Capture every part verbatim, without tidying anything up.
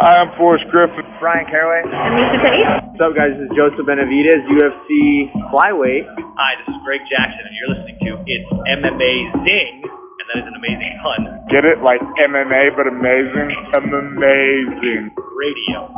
Hi, I'm Forrest Griffin. Ryan Caraway. And Lisa Tate. What's up, guys? This is Joseph Benavidez, U F C flyweight. Hi, this is Greg Jackson, and you're listening to It's M M A Zing, and that is an amazing pun. Get it? Like M M A, but amazing? Amazing. Radio.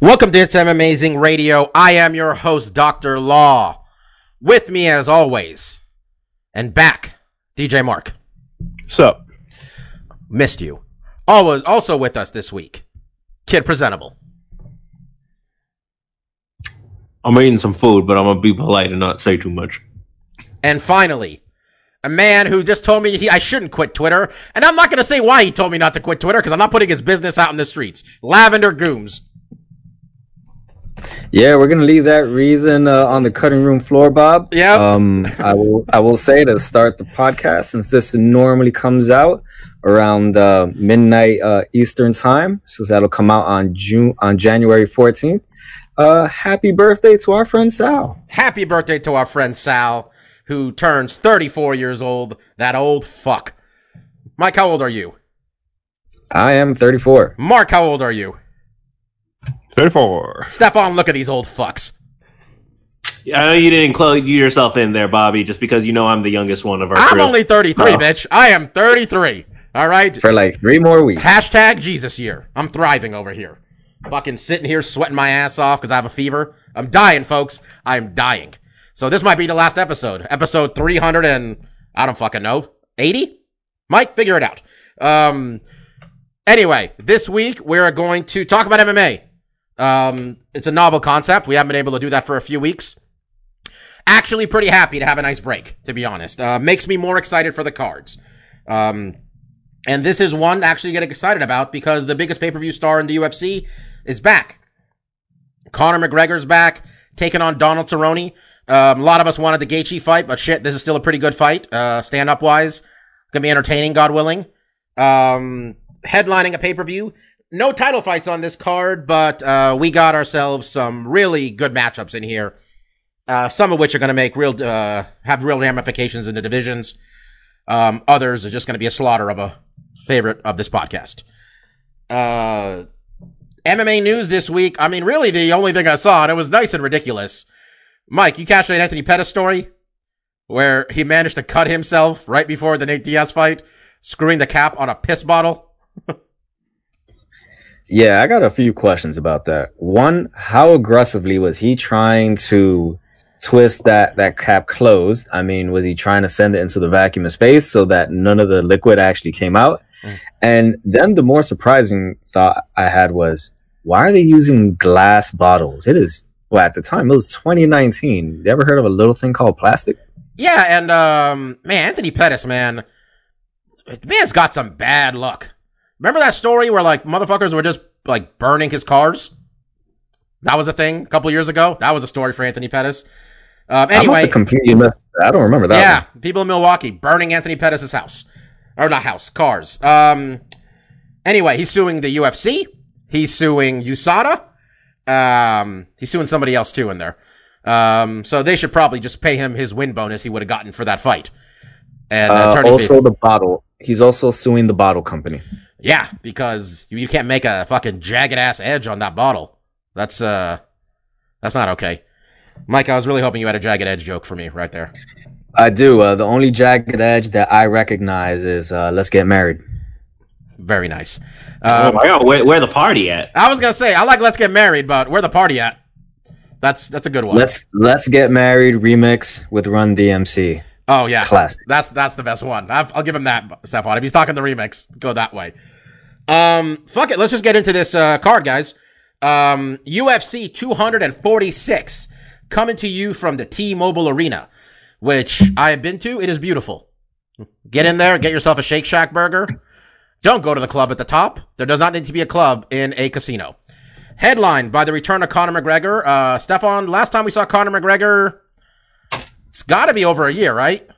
Welcome to It's M M A Radio. I am your host, Doctor Law. With me, as always, and back, D J Mark. Sup? Missed you. Always, also with us this week, Kid Presentable. I'm eating some food, but I'm gonna be polite and not say too much. And finally, a man who just told me he, I shouldn't quit Twitter, and I'm not gonna say why he told me not to quit Twitter because I'm not putting his business out in the streets. Lavender Gooms. Yeah, we're gonna leave that reason uh, on the cutting room floor, Bob. Yeah. Um, I will. I will say to start the podcast, since this normally comes out around uh, midnight uh, Eastern time, so that'll come out on June on January fourteenth. Uh, happy birthday to our friend Sal. Happy birthday to our friend Sal, who turns thirty-four years old. That old fuck. Mike, how old are you? I am thirty-four. Mark, how old are you? thirty-four. Stefan, look at these old fucks. I know you didn't include yourself in there, Bobby, just because you know I'm the youngest one of our I'm crew. Only thirty-three, oh. Bitch. I am thirty-three. All right? For like three more weeks. Hashtag Jesus year. I'm thriving over here. Fucking sitting here sweating my ass off because I have a fever. I'm dying, folks. I'm dying. So this might be the last episode. Episode three hundred and... I don't fucking know. eighty? Mike, figure it out. Um... Anyway, this week we're going to talk about M M A. Um, it's a novel concept. We haven't been able to do that for a few weeks. Actually, pretty happy to have a nice break, to be honest. Uh, makes me more excited for the cards. Um, and this is one to actually get excited about because the biggest pay-per-view star in the U F C is back. Conor McGregor's back, taking on Donald Cerrone. Um, a lot of us wanted the Gaethje fight, but shit, this is still a pretty good fight, uh, stand-up wise. Gonna be entertaining, God willing. Um... Headlining a pay-per-view. No title fights on this card, but uh, we got ourselves some really good matchups in here. Uh, some of which are going to make real, uh, have real ramifications in the divisions. Um, others are just going to be a slaughter of a favorite of this podcast. Uh, M M A news this week. I mean, really the only thing I saw, and it was nice and ridiculous. Mike, you catch that Anthony Pettis story where he managed to cut himself right before the Nate Diaz fight, screwing the cap on a piss bottle? Yeah, I got a few questions about that. One, how aggressively was he trying to twist that, that cap closed? I mean, was he trying to send it into the vacuum of space so that none of the liquid actually came out? Mm. And then the more surprising thought I had was, why are they using glass bottles? It is, well, at the time, it was twenty nineteen. You ever heard of a little thing called plastic? Yeah, and, um, man, Anthony Pettis, man, man's got some bad luck. Remember that story where, like, motherfuckers were just, like, burning his cars? That was a thing a couple years ago. That was a story for Anthony Pettis. Um, anyway, I must have completely missed that. I don't remember that Yeah, one. People in Milwaukee burning Anthony Pettis' house. Or not house, cars. Um, anyway, he's suing the U F C. He's suing U S A D A. Um, he's suing somebody else, too, in there. Um, so they should probably just pay him his win bonus he would have gotten for that fight. And uh, uh, Also fee- the bottle. He's also suing the bottle company. Yeah, because you can't make a fucking jagged-ass edge on that bottle. That's uh, that's not okay. Mike, I was really hoping you had a jagged edge joke for me right there. I do. Uh, the only jagged edge that I recognize is uh, let's get married. Very nice. Um, oh my God, where, where the party at? I was going to say, I like let's get married, but where the party at? That's that's a good one. Let's let's get married remix with Run D M C. Oh, yeah. Classic. That's that's the best one. I've, I'll give him that, Stefan. If he's talking the remix, go that way. Um, fuck it. Let's just get into this uh, card, guys. Um, U F C two forty-six coming to you from the T-Mobile Arena, which I have been to. It is beautiful. Get in there. Get yourself a Shake Shack burger. Don't go to the club at the top. There does not need to be a club in a casino. Headlined by the return of Conor McGregor. Uh, Stefan, last time we saw Conor McGregor... It's got to be over a year, right?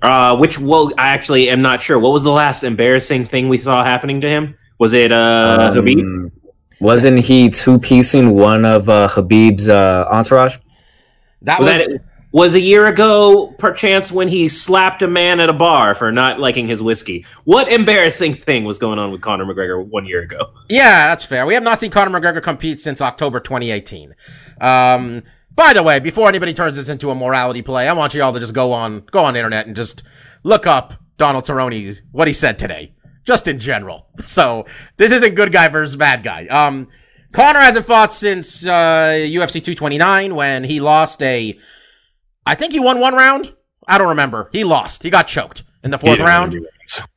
Uh, which, well, I actually am not sure. What was the last embarrassing thing we saw happening to him? Was it uh, um, Khabib? Wasn't he two-piecing one of uh, Khabib's uh, entourage? That was, that was a year ago, perchance, when he slapped a man at a bar for not liking his whiskey. What embarrassing thing was going on with Conor McGregor one year ago? Yeah, that's fair. We have not seen Conor McGregor compete since October twenty eighteen. Um, by the way, before anybody turns this into a morality play, I want you all to just go on, go on the internet and just look up Donald Cerrone's, what he said today. Just in general. So, this isn't good guy versus bad guy. Um, Conor hasn't fought since uh, U F C two twenty-nine when he lost a... I think he won one round? I don't remember. He lost. He got choked in the fourth round.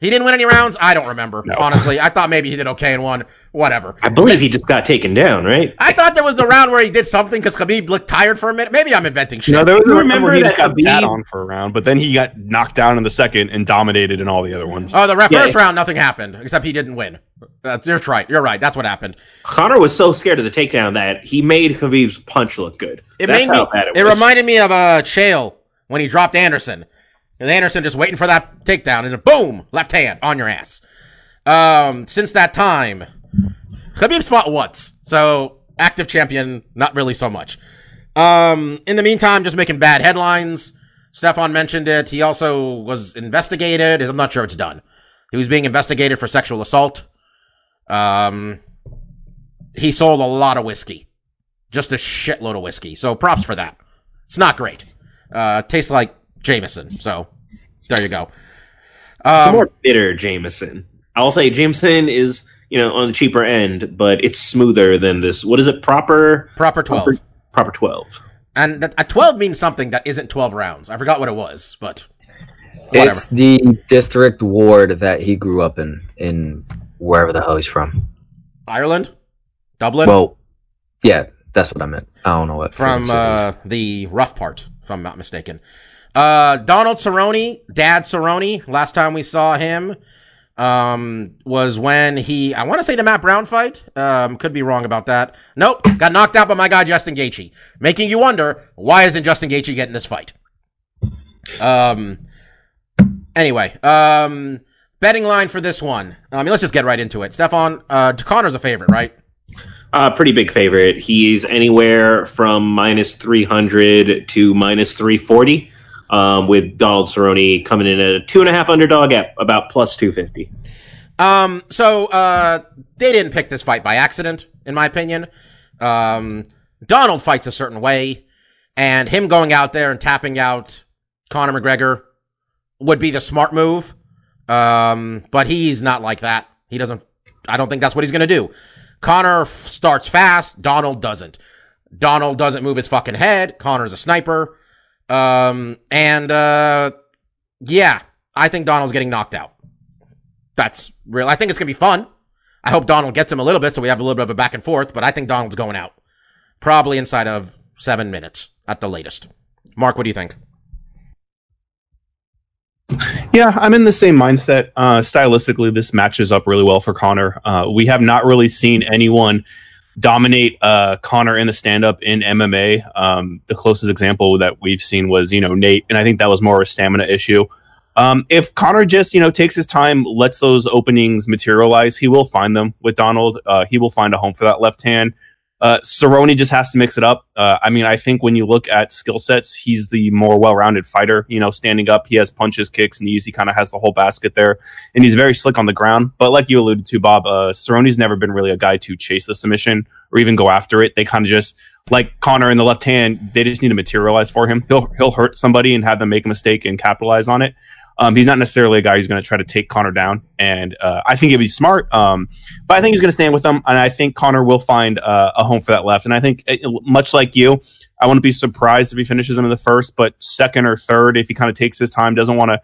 He didn't win any rounds? I don't remember, no. honestly. I thought maybe he did okay in one. Whatever. I believe he just got taken down, right? I thought there was the round where he did something because Khabib looked tired for a minute. Maybe I'm inventing shit. No, there was a remember where he that got Khabib... sat on for a round, but then he got knocked down in the second and dominated in all the other ones. Oh, the re- yeah. first round, nothing happened, except he didn't win. That's You're right. You're right. That's what happened. Conor was so scared of the takedown that he made Khabib's punch look good. It That's made me, how bad it, it was. It reminded me of uh, Chael when he dropped Anderson. And Anderson just waiting for that takedown, and then boom, left hand on your ass. Um, since that time, Khabib's fought once, so active champion, not really so much. Um, in the meantime, just making bad headlines. Stefan mentioned it. He also was investigated. I'm not sure it's done. He was being investigated for sexual assault. Um, he sold a lot of whiskey, just a shitload of whiskey. So props for that. It's not great. Uh, tastes like Jameson, so there you go. Um, it's more bitter Jameson. I'll say Jameson is, you know, on the cheaper end, but it's smoother than this. What is it? Proper? Proper twelve. Proper, proper twelve. And that, a twelve means something that isn't twelve rounds. I forgot what it was, but whatever. It's the district ward that he grew up in, in wherever the hell he's from. Ireland? Dublin? Well, yeah, that's what I meant. I don't know what. From uh, the rough part, if I'm not mistaken. Uh, Donald Cerrone, Dad Cerrone, last time we saw him, um, was when he, I want to say the Matt Brown fight, um, could be wrong about that. Nope, got knocked out by my guy Justin Gaethje, making you wonder, why isn't Justin Gaethje getting this fight? Um, anyway, um, betting line for this one. I mean, let's just get right into it. Stefan, uh, Conor's a favorite, right? Uh, pretty big favorite. He's anywhere from minus three hundred to minus three forty. Um, with Donald Cerrone coming in at a two and a half underdog at about plus two fifty. Um, so uh, they didn't pick this fight by accident, in my opinion. Um, Donald fights a certain way, and him going out there and tapping out Conor McGregor would be the smart move. Um, but he's not like that. He doesn't. I don't think that's what he's going to do. Conor f- starts fast. Donald doesn't. Donald doesn't move his fucking head. Conor's a sniper. Um, and, uh, yeah, I think Donald's getting knocked out. That's real. I think it's going to be fun. I hope Donald gets him a little bit so we have a little bit of a back and forth, but I think Donald's going out. Probably inside of seven minutes at the latest. Mark, what do you think? Yeah, I'm in the same mindset. Uh, stylistically, this matches up really well for Conor. Uh, we have not really seen anyone dominate uh Conor in the stand-up in M M A. Um the closest example that we've seen was, you know, Nate, and I think that was more of a stamina issue. Um if Conor just, you know, takes his time, lets those openings materialize, he will find them with Donald. Uh he will find a home for that left hand. Uh Cerrone just has to mix it up. Uh I mean, I think when you look at skill sets, he's the more well-rounded fighter, you know, standing up. He has punches, kicks, knees. He kind of has the whole basket there, and he's very slick on the ground. But like you alluded to, Bob, uh, Cerrone's never been really a guy to chase the submission or even go after it. They kind of just, like Conor in the left hand, they just need to materialize for him. He'll, he'll hurt somebody and have them make a mistake and capitalize on it. Um, he's not necessarily a guy who's going to try to take Conor down, and uh, I think he'd be smart, um, but I think he's going to stand with him, and I think Conor will find uh, a home for that left, and I think, it, much like you, I wouldn't be surprised if he finishes him in the first, but second or third, if he kind of takes his time, doesn't want to,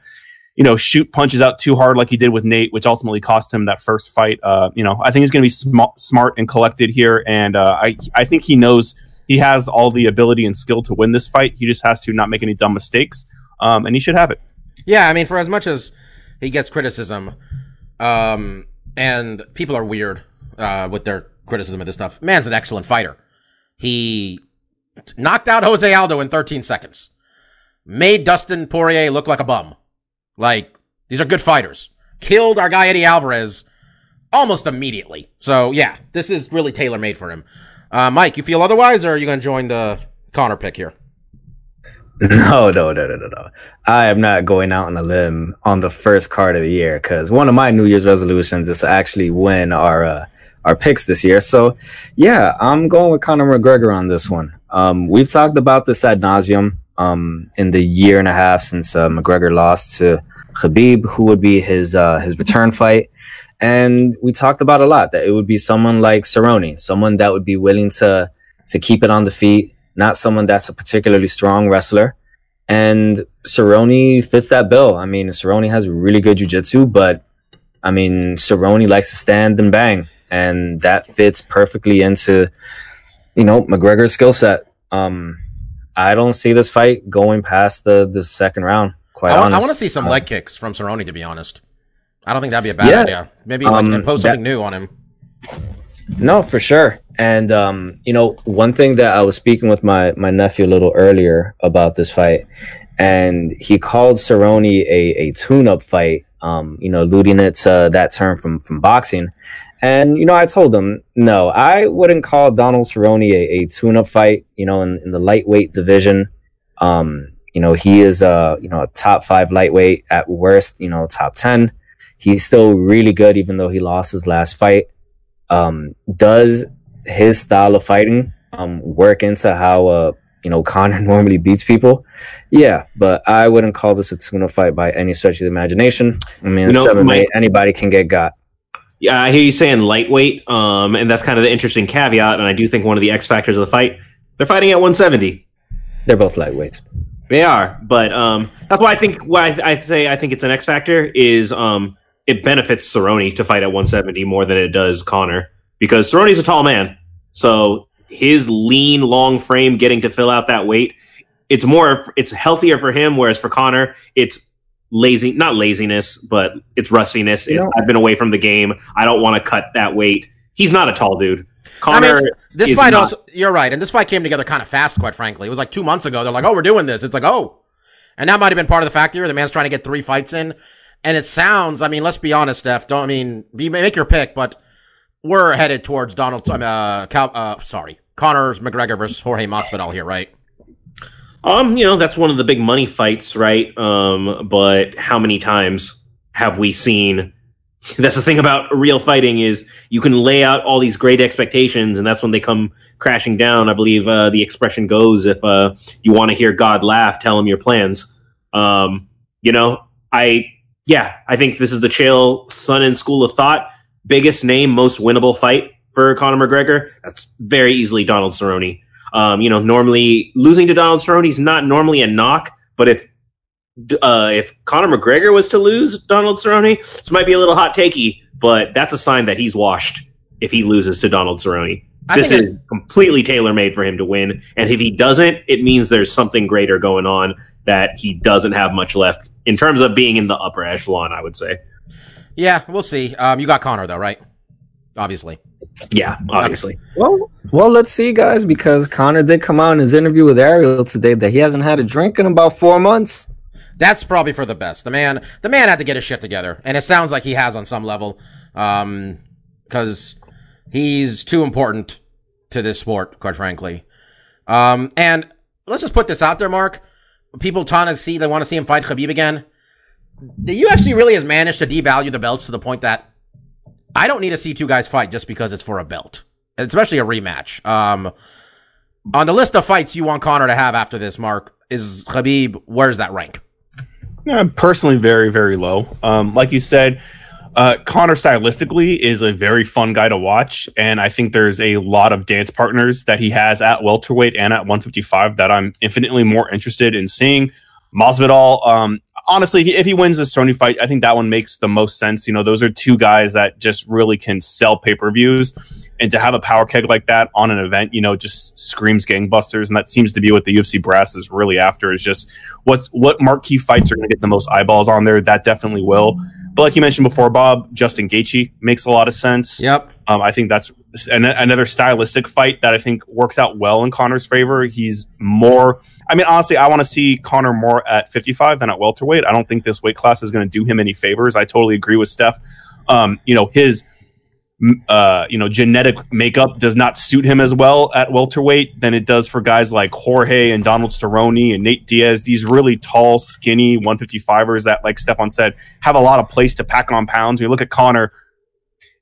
you know, shoot punches out too hard like he did with Nate, which ultimately cost him that first fight. Uh, you know, I think he's going to be sm- smart and collected here, and uh, I, I think he knows he has all the ability and skill to win this fight. He just has to not make any dumb mistakes, um, and he should have it. Yeah, I mean, for as much as he gets criticism, um, and people are weird uh, with their criticism of this stuff, man's an excellent fighter. He knocked out Jose Aldo in thirteen seconds. Made Dustin Poirier look like a bum. Like, these are good fighters. Killed our guy Eddie Alvarez almost immediately. So, yeah, this is really tailor-made for him. Uh, Mike, you feel otherwise, or are you going to join the Conor pick here? No, no, no, no, no, no. I am not going out on a limb on the first card of the year, because one of my New Year's resolutions is to actually win our uh, our picks this year. So, yeah, I'm going with Conor McGregor on this one. Um, we've talked about this ad nauseum um, in the year and a half since uh, McGregor lost to Khabib, who would be his uh, his return fight. And we talked about a lot that it would be someone like Cerrone, someone that would be willing to to keep it on the feet, not someone that's a particularly strong wrestler. And Cerrone fits that bill. I mean, Cerrone has really good jiu-jitsu, but I mean, Cerrone likes to stand and bang, and that fits perfectly into, you know, McGregor's skill set. Um, I don't see this fight going past the the second round. Quite honestly, I want to see some um, leg kicks from Cerrone, to be honest. I don't think that'd be a bad yeah. idea. Maybe like um, impose something that, new on him. No, for sure. And, um, you know, one thing that I was speaking with my, my nephew a little earlier about this fight, and he called Cerrone a, a tune-up fight, um, you know, alluding it to that term from, from boxing. And, you know, I told him, no, I wouldn't call Donald Cerrone a, a tune-up fight, you know, in, in the lightweight division. Um, you know, he is, uh, you know, a top five lightweight at worst, you know, top ten. He's still really good, even though he lost his last fight. Um, does his style of fighting um, work into how uh, you know Conor normally beats people? Yeah, but I wouldn't call this a tune-up fight by any stretch of the imagination. I mean, you know, seven, Mike, eight, anybody can get got. Yeah, I hear you saying lightweight, um, and that's kind of the interesting caveat. And I do think one of the X factors of the fight, they're fighting at one seventy. They're both lightweights. They are, but um, that's why I think why I, I say I think it's an X factor is. Um, It benefits Cerrone to fight at one seventy more than it does Conor, because Cerrone's a tall man. So his lean, long frame getting to fill out that weight, it's more, it's healthier for him. Whereas for Conor, it's lazy, not laziness, but it's rustiness. It's, yeah. I've been away from the game. I don't want to cut that weight. He's not a tall dude. Conor, I mean, this fight not- also, you're right. And this fight came together kind of fast, quite frankly. It was like two months ago. They're like, oh, we're doing this. It's like, oh, and that might've been part of the factor. The man's trying to get three fights in. And it sounds, I mean, let's be honest, Steph. Don't I mean, be, make your pick, but we're headed towards Donald, uh, Cal, uh, sorry, Conor McGregor versus Jorge Masvidal here, right? Um, you know, that's one of the big money fights, right? Um, but how many times have we seen? That's the thing about real fighting is you can lay out all these great expectations, and that's when they come crashing down. I believe uh, the expression goes: if uh, you want to hear God laugh, tell him your plans. Um, you know, I. Yeah, I think this is the Chael Sonnen school of thought. Biggest name, most winnable fight for Conor McGregor. That's very easily Donald Cerrone. Um, you know, normally losing to Donald Cerrone is not normally a knock, but if uh, if Conor McGregor was to lose Donald Cerrone, this might be a little hot takey, but that's a sign that he's washed if he loses to Donald Cerrone. This is it- completely tailor-made for him to win, and if he doesn't, it means there's something greater going on that he doesn't have much left in terms of being in the upper echelon, I would say. Yeah, we'll see. Um, you got Conor, though, right? Obviously. Yeah, obviously. Well, well, let's see, guys, because Conor did come out in his interview with Ariel today that he hasn't had a drink in about four months. That's probably for the best. The man, the man had to get his shit together, and it sounds like he has on some level, um, because... he's too important to this sport, quite frankly. Um, and let's just put this out there, Mark. People trying to see, they want to see him fight Khabib again. The U F C really has managed to devalue the belts to the point that I don't need to see two guys fight just because it's for a belt, especially a rematch. Um, on the list of fights you want Conor to have after this, Mark, is Khabib, where's that rank? Yeah, personally, very, very low. Um, like you said, Uh, Conor stylistically is a very fun guy to watch, and I think there's a lot of dance partners that he has at welterweight and at one fifty-five that I'm infinitely more interested in seeing. Masvidal, um, honestly, if he wins this Cerrone fight, I think that one makes the most sense. You know, those are two guys that just really can sell pay-per-views, and to have a power keg like that on an event, you know, just screams gangbusters, and that seems to be what the U F C brass is really after, is just what's what marquee fights are going to get the most eyeballs on there. That definitely will. But like you mentioned before, Bob, Justin Gaethje makes a lot of sense. Yep. Um, I think that's an- another stylistic fight that I think works out well in Conor's favor. He's more... I mean, honestly, I want to see Conor more at fifty-five than at welterweight. I don't think this weight class is going to do him any favors. I totally agree with Steph. Um, you know, his uh, you know, genetic makeup does not suit him as well at welterweight than it does for guys like Jorge and Donald Cerrone and Nate Diaz. These really tall, skinny one fifty-fivers that, like Stefan said, have a lot of place to pack on pounds. You look at Conor,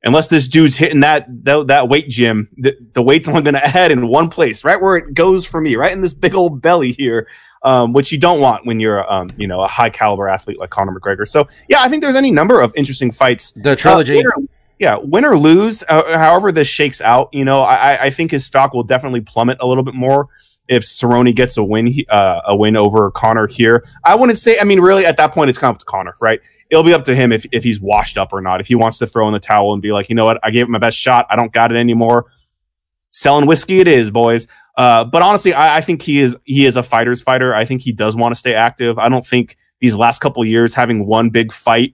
unless this dude's hitting that that, that weight gym, the, the weight's only going to add in one place, right where it goes for me, right in this big old belly here, um, which you don't want when you're um, you know, a high caliber athlete like Conor McGregor. So yeah, I think there's any number of interesting fights. The trilogy. Uh, Yeah, win or lose, uh, however this shakes out, you know, I, I think his stock will definitely plummet a little bit more if Cerrone gets a win, uh, a win over Conor here. I wouldn't say, I mean, really, at that point, it's kind of up to Conor, right? It'll be up to him if, if he's washed up or not. If he wants to throw in the towel and be like, you know what, I gave it my best shot. I don't got it anymore. Selling whiskey it is, boys. Uh, but honestly, I, I think he is he is a fighter's fighter. I think he does want to stay active. I don't think these last couple of years having one big fight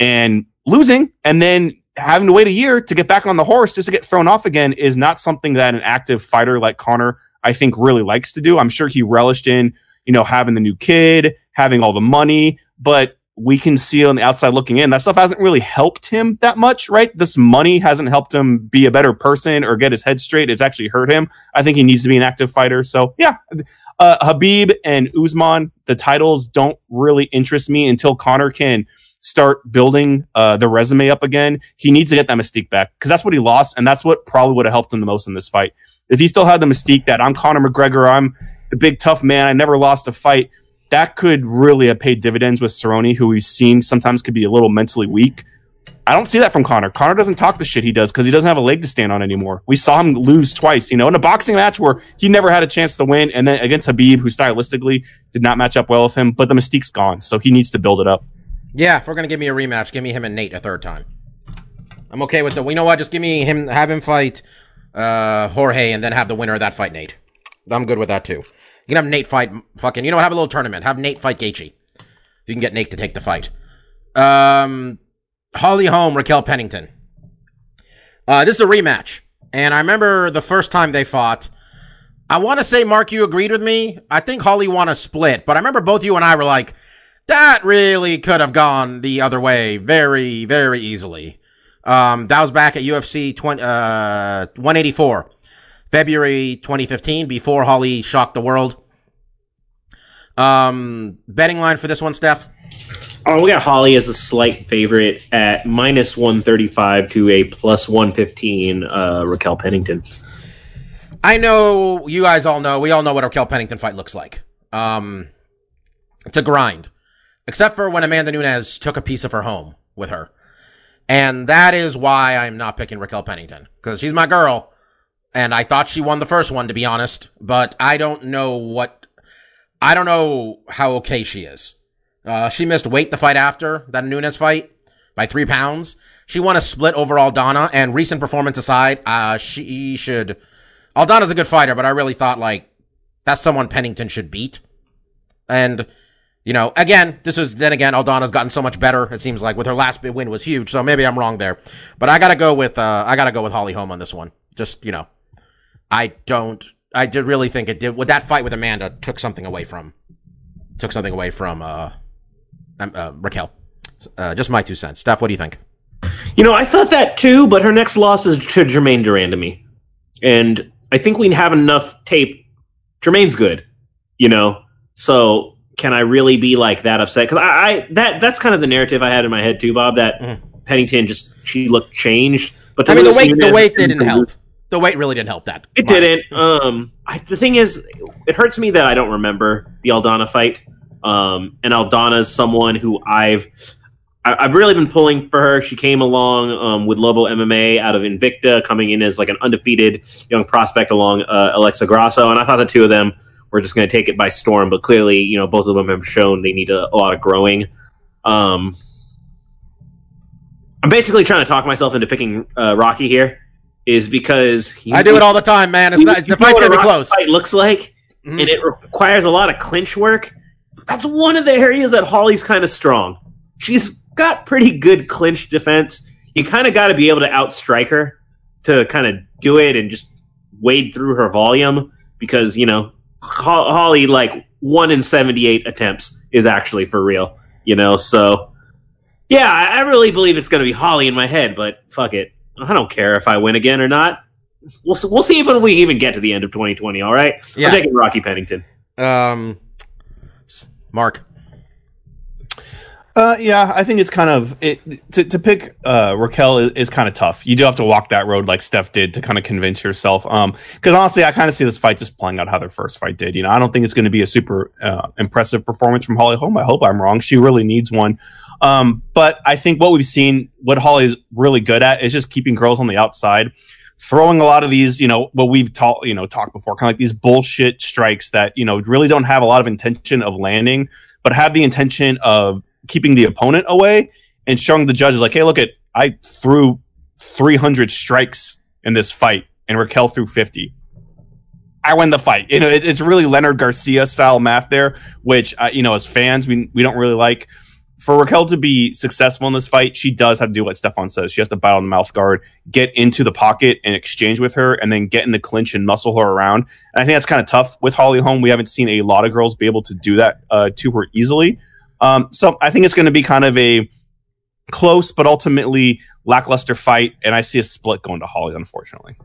and losing and then having to wait a year to get back on the horse just to get thrown off again is not something that an active fighter like Conor, I think, really likes to do. I'm sure he relished in, you know, having the new kid, having all the money, but we can see on the outside looking in, that stuff hasn't really helped him that much, right? This money hasn't helped him be a better person or get his head straight. It's actually hurt him. I think he needs to be an active fighter. So yeah, uh, Khabib and Usman, the titles don't really interest me until Conor can start building uh, the resume up again. He needs to get that mystique back because that's what he lost, and that's what probably would have helped him the most in this fight. If he still had the mystique that I'm Conor McGregor, I'm the big tough man, I never lost a fight, that could really have paid dividends with Cerrone, who we've seen sometimes could be a little mentally weak. I don't see that from Conor. Conor doesn't talk the shit he does because he doesn't have a leg to stand on anymore. We saw him lose twice, you know, in a boxing match where he never had a chance to win, and then against Khabib, who stylistically did not match up well with him, but the mystique's gone, so he needs to build it up. Yeah, if we're going to give me a rematch, give me him and Nate a third time. I'm okay with it. We know what? Just give me him, have him fight uh, Jorge, and then have the winner of that fight, Nate. I'm good with that, too. You can have Nate fight fucking, you know, have a little tournament. Have Nate fight Gaethje. You can get Nate to take the fight. Um, Holly Holm, Raquel Pennington. Uh, this is a rematch. And I remember the first time they fought. I want to say, Mark, you agreed with me. I think Holly won a split. But I remember both you and I were like, that really could have gone the other way very, very easily. Um, that was back at U F C twenty, uh, one eighty-four, February twenty fifteen, before Holly shocked the world. Um, betting line for this one, Steph? Oh, we got Holly as a slight favorite at minus one thirty-five to a plus one fifteen, uh, Raquel Pennington. I know you guys all know, we all know what a Raquel Pennington fight looks like. Um, it's a grind. Except for when Amanda Nunes took a piece of her home with her. And that is why I'm not picking Raquel Pennington. Because she's my girl. And I thought she won the first one, to be honest. But I don't know what... I don't know how okay she is. Uh, she missed weight the fight after that Nunes fight by three pounds. She won a split over Aldana. And recent performance aside, uh, she should... Aldana's a good fighter, but I really thought, like, that's someone Pennington should beat. And... You know, again, this was, then again, Aldana's gotten so much better, it seems like, with her last win was huge, so maybe I'm wrong there. But I gotta go with, uh, I gotta go with Holly Holm on this one. Just, you know, I don't, I did really think it did, well, that fight with Amanda took something away from, took something away from, uh, uh Raquel. Uh, just my two cents. Steph, what do you think? You know, I thought that too, but her next loss is to Jermaine Durand to me. And I think we have enough tape. Jermaine's good, you know, so... Can I really be like that upset? Because I, I that that's kind of the narrative I had in my head too, Bob. That mm. Pennington just she looked changed, but I mean the weight the weight didn't help. The weight really didn't help that. It Mark. didn't. Um, I, the thing is, it hurts me that I don't remember the Aldana fight. Um, and Aldana's someone who I've I, I've really been pulling for her. She came along um, with Lobo M M A out of Invicta, coming in as like an undefeated young prospect along uh, Alexa Grasso, and I thought the two of them. We're just going to take it by storm, but clearly, you know, both of them have shown they need a, a lot of growing. Um, I'm basically trying to talk myself into picking uh, Rocky here, is because he, I do it all the time, man. It's you, not, you the fight's going to be close. Fight looks like, mm-hmm. and it requires a lot of clinch work. That's one of the areas that Holly's kind of strong. She's got pretty good clinch defense. You kind of got to be able to outstrike her to kind of do it and just wade through her volume because you know. Holly, like one in seventy-eight attempts is actually for real, you know. So, yeah, I really believe it's going to be Holly in my head, but fuck it. I don't care if I win again or not. We'll we'll see if we even get to the end of twenty twenty. All right, yeah. I'm taking Rocky Pennington. Um, Mark. Uh, yeah, I think it's kind of it to to pick uh, Raquel is, is kind of tough. You do have to walk that road like Steph did to kind of convince yourself. Um, because honestly, I kind of see this fight just playing out how their first fight did. You know, I don't think it's going to be a super uh, impressive performance from Holly Holm. I hope I'm wrong. She really needs one. Um, but I think what we've seen, what Holly is really good at, is just keeping girls on the outside, throwing a lot of these, you know, what we've talked, you know, talked before, kind of like these bullshit strikes that, you know, really don't have a lot of intention of landing, but have the intention of keeping the opponent away and showing the judges like, hey, look at, I threw three hundred strikes in this fight and Raquel threw fifty. I win the fight. You know, it, it's really Leonard Garcia style math there, which, uh, you know, as fans, we, we don't really like. For Raquel to be successful in this fight, she does have to do what Stefan says. She has to bite on the mouth guard, get into the pocket and exchange with her, and then get in the clinch and muscle her around. And I think that's kind of tough with Holly Holm. We haven't seen a lot of girls be able to do that uh, to her easily. Um, so I think it's going to be kind of a close but ultimately lackluster fight, and I see a split going to Holly, unfortunately.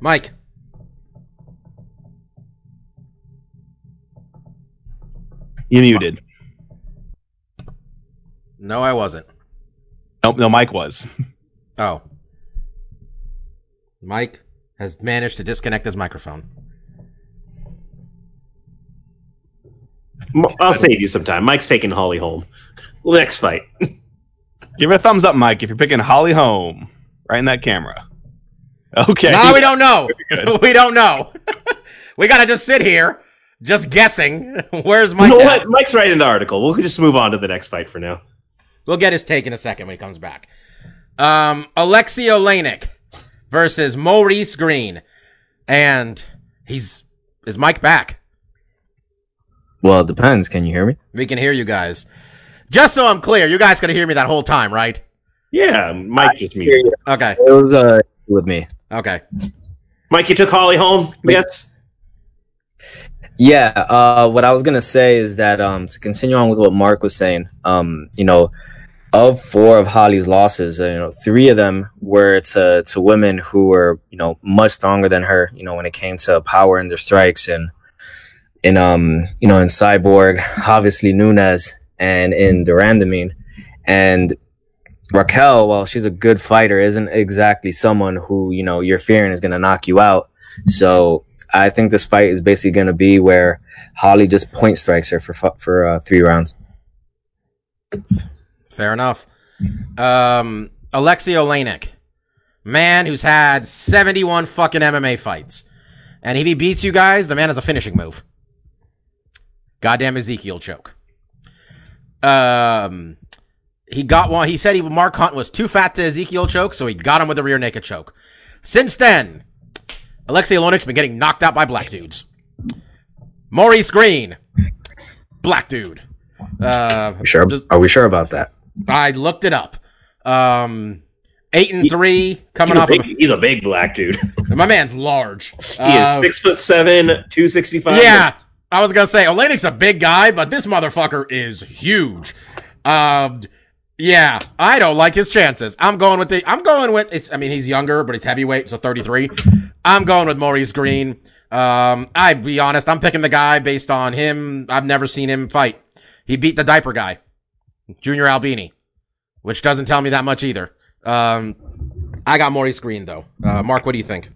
Mike. You muted. No, I wasn't. Nope, no, Mike was. Oh. Mike has managed to disconnect his microphone. I'll save you some time. Mike's taking Holly Holm. Next fight. Give it a thumbs up, Mike, if you're picking Holly Holm. Right in that camera. Okay. No, we don't know. We don't know. We got to just sit here. Just guessing. Where's Mike? You know what? Mike's right in the article. We'll just move on to the next fight for now. We'll get his take in a second when he comes back. Um, Alexei Oleynik versus Maurice Greene. And he's... Is Mike back? Well, it depends. Can you hear me? We can hear you guys. Just so I'm clear, you guys could hear me that whole time, right? Yeah, Mike I just muted. Okay. It was uh, with me. Okay. Mike, you took Holly home? Yes. Yeah, uh, what I was going to say is that um, to continue on with what Mark was saying, um, you know, of four of Holly's losses, uh, you know, three of them were to to women who were, you know, much stronger than her, you know, when it came to power and their strikes and, in, um, you know, in Cyborg, obviously Nunes, and in Durandamine. And Raquel, while she's a good fighter, isn't exactly someone who, you know, you're fearing is going to knock you out. So I think this fight is basically going to be where Holly just point strikes her for for uh, three rounds. Fair enough. Um, Alexei Oleynik, man who's had seventy-one fucking M M A fights. And if he beats you guys, the man has a finishing move. Goddamn Ezekiel choke. Um, he got one. He said he Mark Hunt was too fat to Ezekiel choke, so he got him with a rear naked choke. Since then, Alexei Oleynik's been getting knocked out by black dudes. Maurice Greene, black dude. Uh, are, sure, just, are we sure about that? I looked it up. Um, eight and three, coming he's off. A big, of a, he's a big black dude. My man's large. He uh, is six foot seven, two sixty five. Yeah, I was gonna say Oleynik's a big guy, but this motherfucker is huge. Um, yeah, I don't like his chances. I'm going with the. I'm going with. It's, I mean, he's younger, but he's heavyweight, so thirty three. I'm going with Maurice Greene. Um, I'd be honest. I'm picking the guy based on him. I've never seen him fight. He beat the diaper guy, Junior Albini, which doesn't tell me that much either. Um, I got Maurice Greene, though. Uh, Mark, what do you think?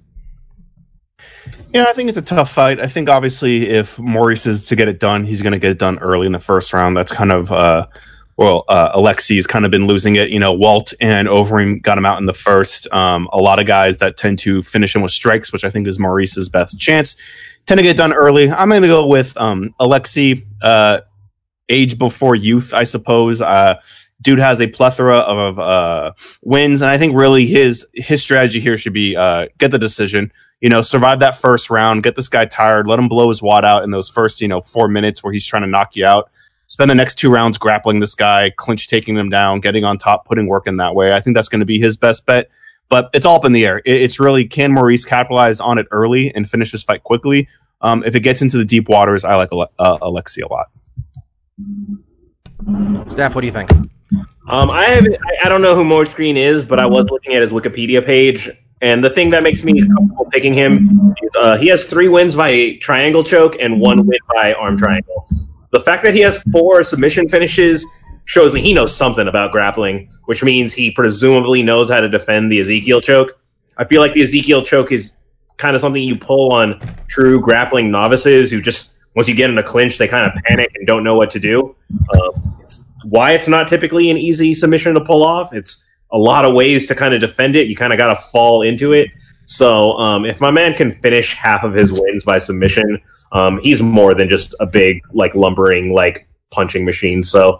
Yeah, I think it's a tough fight. I think, obviously, if Maurice is to get it done, he's going to get it done early in the first round. That's kind of... Uh, Well, uh, Alexei's kind of been losing it. You know, Walt and Overeem got him out in the first. Um, a lot of guys that tend to finish him with strikes, which I think is Maurice's best chance, tend to get done early. I'm going to go with um, Alexei, uh, age before youth, I suppose. Uh, dude has a plethora of uh, wins, and I think really his his strategy here should be uh, get the decision. You know, survive that first round, get this guy tired, let him blow his wad out in those first, you know, four minutes where he's trying to knock you out. Spend the next two rounds grappling this guy, clinch taking him down, getting on top, putting work in that way. I think that's going to be his best bet. But it's all up in the air. It's really, can Maurice capitalize on it early and finish this fight quickly? Um, if it gets into the deep waters, I like uh, Alexei a lot. Steph, what do you think? Um, I haven't. I don't know who Maurice Greene is, but I was looking at his Wikipedia page, and the thing that makes me comfortable picking him is uh, he has three wins by triangle choke and one win by arm triangle. The fact that he has four submission finishes shows me he knows something about grappling, which means he presumably knows how to defend the Ezekiel choke. I feel like the Ezekiel choke is kind of something you pull on true grappling novices who just, once you get in a clinch, they kind of panic and don't know what to do. Uh, it's why it's not typically an easy submission to pull off. It's a lot of ways to kind of defend it. You kind of got to fall into it. So um, if my man can finish half of his wins by submission, um, he's more than just a big, like, lumbering, like, punching machine. So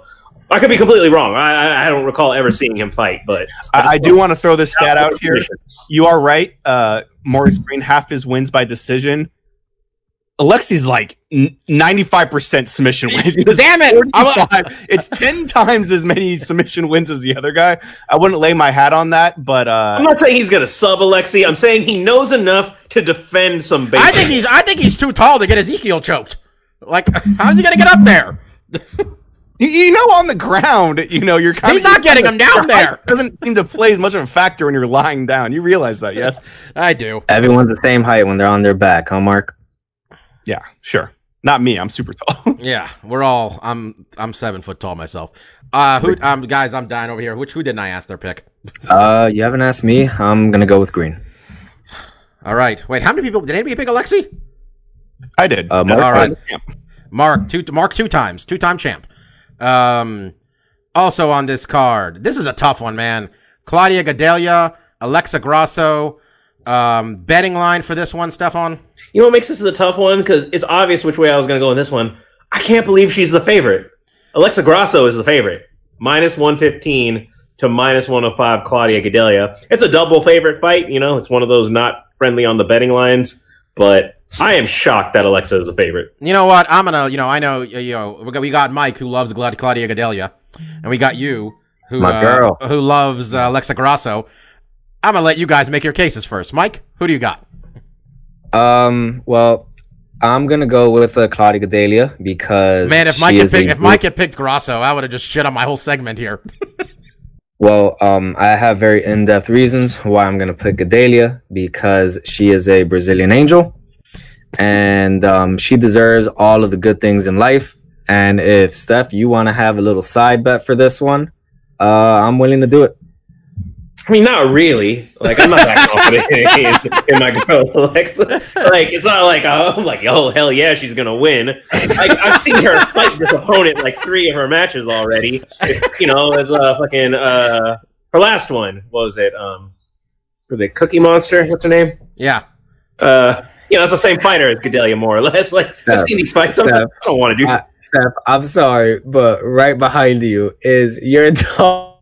I could be completely wrong. I, I don't recall ever seeing him fight, but I, I, I do want to throw this stat out here. You are right. Uh, Maurice Greene, half his wins by decision. Alexi's like ninety-five percent submission wins. Damn it! It's ten times as many submission wins as the other guy. I wouldn't lay my hat on that, but uh, I'm not saying he's gonna sub Alexei. I'm saying he knows enough to defend some basics. I think he's. I think he's too tall to get Ezekiel choked. Like, how's he gonna get up there? You know, on the ground, you know, you're kind of... He's not getting him down there. It doesn't seem to play as much of a factor when you're lying down. You realize that, yes? I do. Everyone's the same height when they're on their back, huh, Mark? Yeah, sure. Not me. I'm super tall. Yeah, we're all... I'm I'm seven foot tall myself. Uh, who? Um, guys, I'm dying over here. Which Who didn't I ask their pick? Uh, you haven't asked me. I'm going to go with Green. All right. Wait, how many people... Did anybody pick Alexei? I did. Uh, Mark, all right. Mark two, Mark, two times. Two-time champ. Um, also on this card, this is a tough one, man. Claudia Gadelha, Alexa Grasso. Um, betting line for this one, Stefan? You know what makes this a tough one? Because it's obvious which way I was going to go in this one. I can't believe she's the favorite. Alexa Grasso is the favorite. minus one fifteen to minus one oh five Claudia Gadelha. It's a double favorite fight. You know, it's one of those not friendly on the betting lines. But I am shocked that Alexa is a favorite. You know what? I'm gonna. You know, I know. You know, we got Mike who loves Claudia Gadelha, and we got you who my girl. Uh, who loves uh, Alexa Grasso. I'm gonna let you guys make your cases first. Mike, who do you got? Um. Well, I'm gonna go with uh, Claudia Gadelha because man, if Mike had picked, if Mike had picked Grasso, I would have just shit on my whole segment here. Well, um, I have very in-depth reasons why I'm going to pick Gadelha because she is a Brazilian angel, and um, she deserves all of the good things in life. And if, Steph, you want to have a little side bet for this one, uh, I'm willing to do it. I mean, not really. Like, I'm not that confident in, in my girl, Alexa. Like, it's not like, oh, I'm like, oh, hell yeah, she's going to win. Like, I've seen her fight this opponent, like, three of her matches already. It's, you know, it's uh, fucking, uh, her last one, what was it? Um, was it Cookie Monster? What's her name? Yeah. Uh, you know, it's the same fighter as Gadelha, more or less. Like, Steph, I've seen these fights. Steph, I don't want to do that. Uh, Steph, I'm sorry, but right behind you is your dog.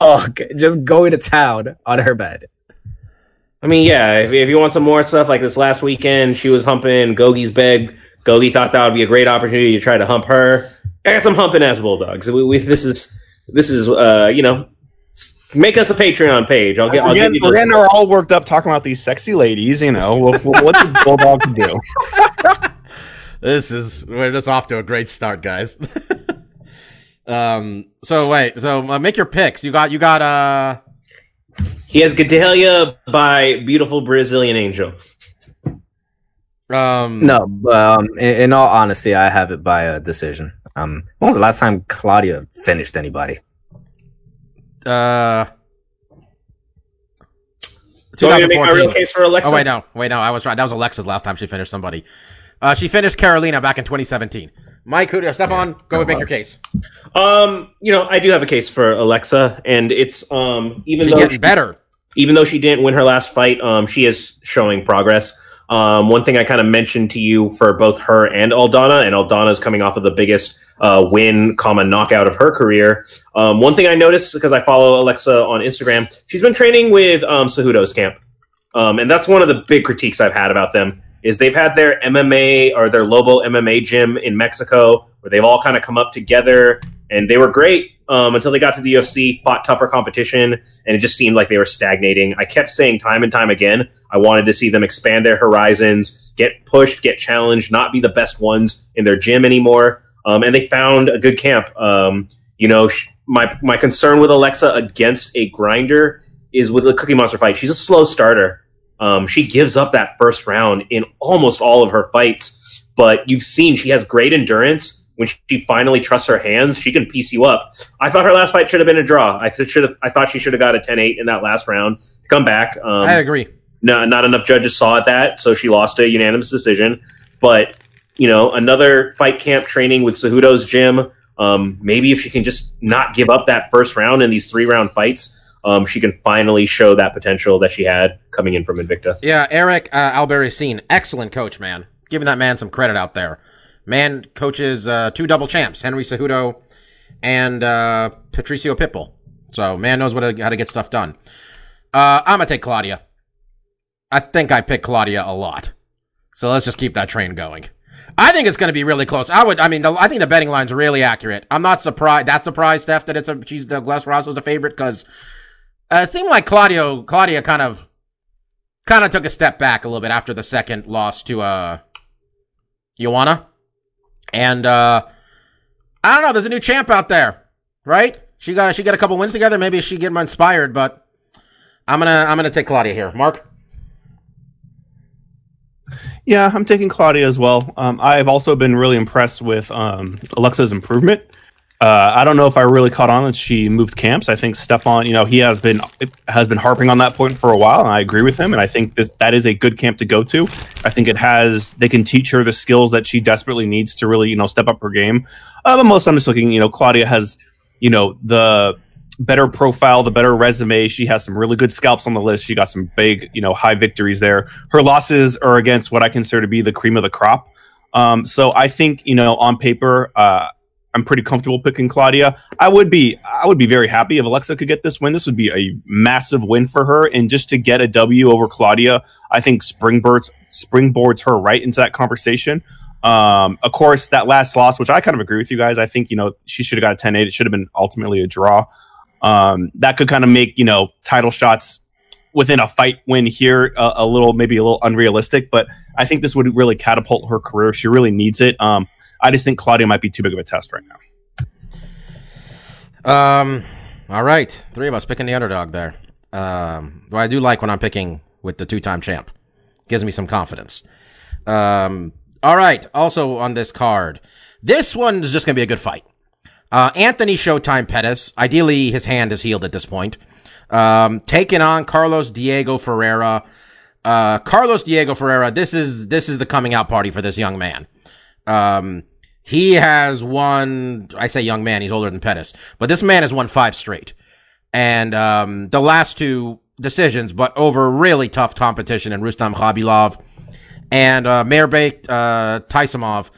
Oh, just going to town on her bed. I mean, yeah, if, if you want some more stuff, like this last weekend, she was humping Gogi's bed. Gogi thought that would be a great opportunity to try to hump her. I got some humping ass bulldogs. We, we, this is, this is, uh, you know, make us a Patreon page. I'll get. I'll again, give you again are all worked up talking about these sexy ladies. You know, what, what's a bulldog can do? This is we're just off to a great start, guys. Um. So wait. So uh, make your picks. You got. You got. Uh. He has Gadelha by Beautiful Brazilian Angel. Um. No. Um. In, in all honesty, I have it by a decision. Um. When was the last time Claudia finished anybody? Uh. Do you want me to make my real case for Alexa? Oh wait, no. Wait, no. I was right. That was Alexa's last time she finished somebody. Uh. She finished Carolina back in twenty seventeen. Mike, who do you step on? Go and make your case. Um, you know, I do have a case for Alexa, and it's um, even she though gets she, better, even though she didn't win her last fight, um, she is showing progress. Um, one thing I kind of mentioned to you for both her and Aldana, and Aldana's coming off of the biggest uh, win, comma knockout of her career. Um, one thing I noticed because I follow Alexa on Instagram, she's been training with um, Cejudo's camp, um, and that's one of the big critiques I've had about them. Is they've had their M M A or their Lobo M M A gym in Mexico where they've all kind of come up together, and they were great um, until they got to the U F C, fought tougher competition, and it just seemed like they were stagnating. I kept saying time and time again, I wanted to see them expand their horizons, get pushed, get challenged, not be the best ones in their gym anymore. Um, and they found a good camp. Um, You know, she, my my concern with Alexa against a grinder is with the Cookie Monster fight. She's a slow starter. Um, she gives up that first round in almost all of her fights, but you've seen she has great endurance. When she finally trusts her hands, she can piece you up. I thought her last fight should have been a draw. I th- should have. I thought she should have got a ten eight in that last round. Come back. Um, I agree. No, not enough judges saw that, so she lost a unanimous decision. But you know, another fight camp training with Cejudo's gym. Um, maybe if she can just not give up that first round in these three round fights, um, she can finally show that potential that she had coming in from Invicta. Yeah, Eric uh, Albarracin, excellent coach, man. Giving that man some credit out there. Man coaches uh, two double champs, Henry Cejudo and uh, Patricio Pitbull. So, man knows what how to get stuff done. Uh, I'm going to take Claudia. I think I pick Claudia a lot. So, let's just keep that train going. I think it's going to be really close. I would. I mean, the, I think the betting line's really accurate. I'm not surprised. That surprised, Steph, that it's a, she's the Les Ross was the favorite because uh, it seemed like Claudio, Claudia kind of kind of took a step back a little bit after the second loss to uh, Ioana. And, uh, I don't know. There's a new champ out there, right? She got, she got a couple wins together. Maybe she get inspired, but I'm going to, I'm going to take Claudia here. Mark? Yeah, I'm taking Claudia as well. Um, I've also been really impressed with, um, Alexa's improvement. Uh, I don't know if I really caught on that she moved camps. I think Stefan, you know, he has been, has been harping on that point for a while, and I agree with him. And I think this, that is a good camp to go to. I think it has, they can teach her the skills that she desperately needs to really, you know, step up her game. Uh, but most I'm just looking, you know, Claudia has, you know, the better profile, the better resume. She has some really good scalps on the list. She got some big, you know, high victories there. Her losses are against what I consider to be the cream of the crop. Um, so I think, you know, on paper, uh, I'm pretty comfortable picking Claudia. I would be I would be very happy if Alexa could get this win. This would be a massive win for her. And just to get a W over Claudia, I think springboards, springboards her right into that conversation. Um, of course, that last loss, which I kind of agree with you guys. I think, you know, she should have got a ten eight. It should have been ultimately a draw. Um, that could kind of make, you know, title shots within a fight win here uh, a little, maybe a little unrealistic. But I think this would really catapult her career. She really needs it. Um, I just think Claudia might be too big of a test right now. Um, all right. Three of us picking the underdog there. Um, well, I do like when I'm picking with the two-time champ. Gives me some confidence. Um, all right. Also on this card, this one is just going to be a good fight. Uh, Anthony Showtime Pettis, ideally his hand is healed at this point, um, taking on Carlos Diego Ferreira. Uh, Carlos Diego Ferreira, this is, this is the coming out party for this young man. Um, he has won, I say young man, he's older than Pettis, but this man has won five straight. And, um, the last two decisions, but over really tough competition in Rustam Khabilov and, uh, Merbek, uh, Taisimov.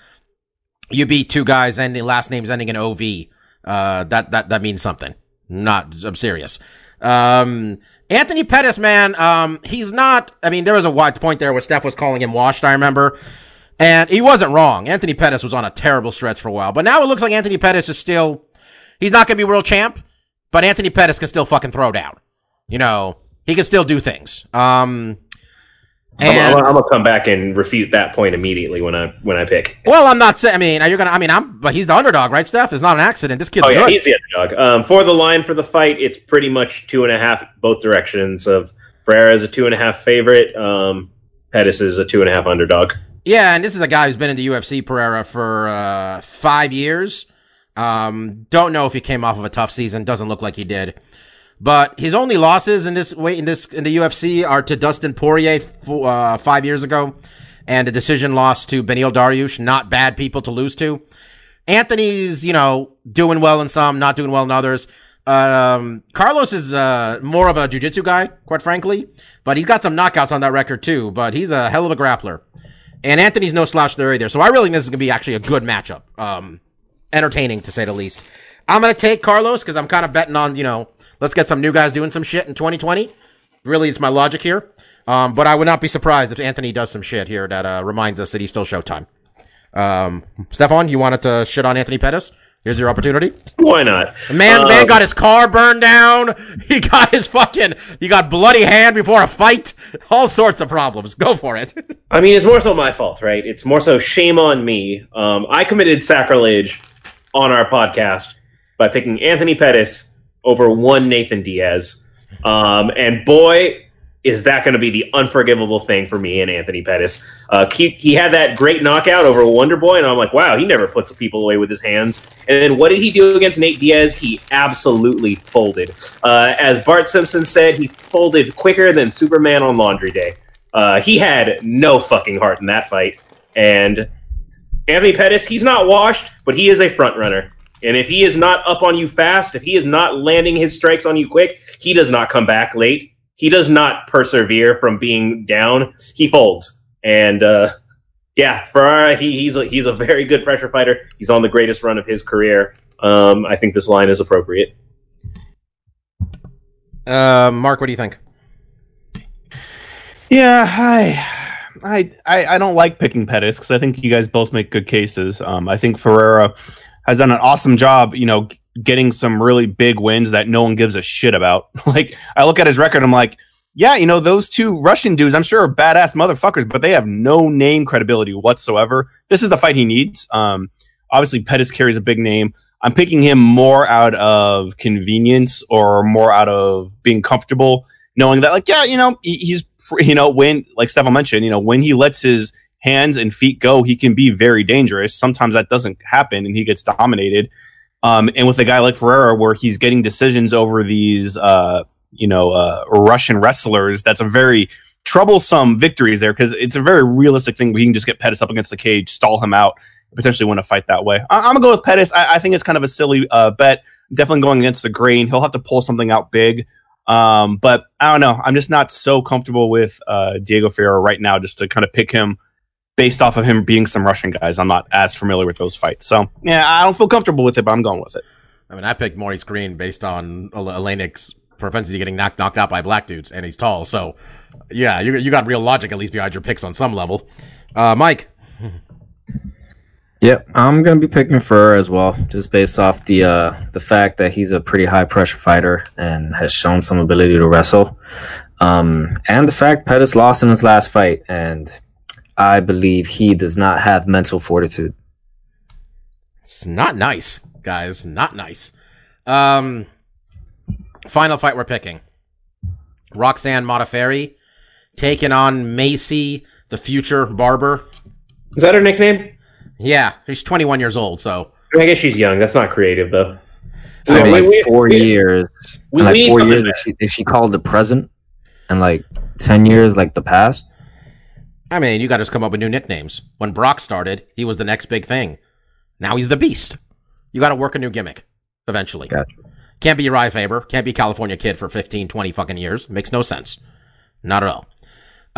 You beat two guys and the last names ending in O V. Uh, that, that, that means something. Not, I'm serious. Um, Anthony Pettis, man, um, he's not, I mean, there was a wide point there where Steph was calling him washed, I remember. And he wasn't wrong. Anthony Pettis was on a terrible stretch for a while. But now it looks like Anthony Pettis is still, he's not going to be world champ, but Anthony Pettis can still fucking throw down. You know, he can still do things. Um, and, I'm, I'm, I'm going to come back and refute that point immediately when I when I pick. Well, I'm not saying, I mean, you're going to, I mean, I'm, but he's the underdog, right, Steph? It's not an accident. This kid's oh, yeah, good. He's the underdog. Um, for the line for the fight, it's pretty much two and a half both directions. Of Ferreira is a two and a half favorite. Um, Pettis is a two and a half underdog. Yeah, and this is a guy who's been in the U F C, Pereira, for uh, five years. Um, don't know if he came off of a tough season. Doesn't look like he did. But his only losses in this in this in the U F C are to Dustin Poirier f- uh, five years ago, and a decision loss to Benil Dariush. Not bad people to lose to. Anthony's, you know, doing well in some, not doing well in others. Um, Carlos is uh, more of a jiu-jitsu guy, quite frankly, but he's got some knockouts on that record too. But he's a hell of a grappler. And Anthony's no slouch there either. So I really think this is going to be actually a good matchup. Um, entertaining, to say the least. I'm going to take Carlos because I'm kind of betting on, you know, let's get some new guys doing some shit in twenty twenty. Really, it's my logic here. Um, but I would not be surprised if Anthony does some shit here that uh, reminds us that he's still Showtime. Um, Stefan, you wanted to shit on Anthony Pettis? Here's your opportunity. Why not? Man, um, man got his car burned down. He got his fucking, he got bloody hand before a fight. All sorts of problems. Go for it. I mean, it's more so my fault, right? It's more so shame on me. Um, I committed sacrilege on our podcast by picking Anthony Pettis over one Nathan Diaz. Um, and boy, is that going to be the unforgivable thing for me and Anthony Pettis. Uh, he, he had that great knockout over Wonder Boy, and I'm like, wow, he never puts people away with his hands. And then what did he do against Nate Diaz? He absolutely folded. Uh, as Bart Simpson said, he folded quicker than Superman on laundry day. Uh, he had no fucking heart in that fight. And Anthony Pettis, he's not washed, but he is a front runner. And if he is not up on you fast, if he is not landing his strikes on you quick, he does not come back late. He does not persevere from being down. He folds. And, uh, yeah, Ferrara, he, he's, a, he's a very good pressure fighter. He's on the greatest run of his career. Um, I think this line is appropriate. Uh, Mark, what do you think? Yeah, hi. I, I, I don't like picking Pettis because I think you guys both make good cases. Um, I think Ferreira has done an awesome job, you know, getting some really big wins that no one gives a shit about. Like, I look at his record, I'm like, yeah, you know, those two Russian dudes, I'm sure are badass motherfuckers, but they have no name credibility whatsoever. This is the fight he needs. Um, obviously, Pettis carries a big name. I'm picking him more out of convenience or more out of being comfortable, knowing that, like, yeah, you know, he, he's You know, when, like Stefan mentioned, you know, when he lets his hands and feet go, he can be very dangerous. Sometimes that doesn't happen and he gets dominated. Um, and with a guy like Ferreira, where he's getting decisions over these, uh, you know, uh, Russian wrestlers, that's a very troublesome victories there because it's a very realistic thing where he can just get Pettis up against the cage, stall him out, and potentially win a fight that way. I- I'm going to go with Pettis. I-, I think it's kind of a silly uh, bet. Definitely going against the grain. He'll have to pull something out big. Um, but I don't know. I'm just not so comfortable with uh, Diego Ferreira right now just to kind of pick him based off of him being some Russian guys. I'm not as familiar with those fights. So, yeah, I don't feel comfortable with it, but I'm going with it. I mean, I picked Maurice Greene based on Oleynik's propensity to getting knocked knocked out by black dudes, and he's tall. So, yeah, you, you got real logic at least behind your picks on some level. Uh, Mike? Yep, I'm going to be picking Ferrer as well, just based off the uh, the fact that he's a pretty high-pressure fighter and has shown some ability to wrestle. Um, and the fact Pettis lost in his last fight, and I believe he does not have mental fortitude. It's not nice, guys. Not nice. Um, final fight we're picking. Roxanne Modafferi taking on Macy, the future Barber. Is that her nickname? Yeah, she's twenty-one years old, so... I guess she's young. That's not creative, though. So, I mean, like, we, four we, years. We, like, we four years, if she, if she called the present, and, like, ten years, like, the past. I mean, you got to just come up with new nicknames. When Brock started, he was the next big thing. Now he's the Beast. You got to work a new gimmick, eventually. Gotcha. Can't be Uriah Faber. Can't be California Kid for fifteen, twenty fucking years. Makes no sense. Not at all.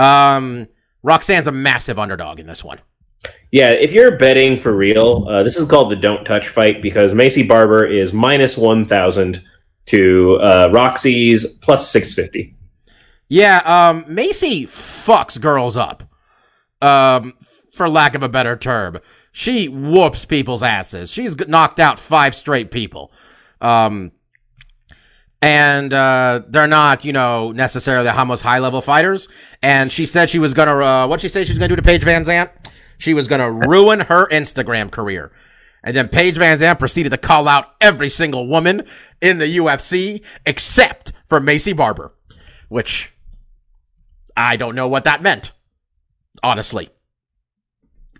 Um, Roxanne's a massive underdog in this one. Yeah, if you're betting for real, uh, this is called the don't touch fight because Macy Barber is minus one thousand to uh, Roxy's plus six fifty. Yeah, um, Macy fucks girls up, um, for lack of a better term. She whoops people's asses. She's knocked out five straight people. Um, and uh, they're not, you know, necessarily the most high-level fighters. And she said she was going to, uh, what'd she say she was going to do to Paige VanZant? She was going to ruin her Instagram career. And then Paige VanZant proceeded to call out every single woman in the U F C except for Macy Barber, which I don't know what that meant, honestly.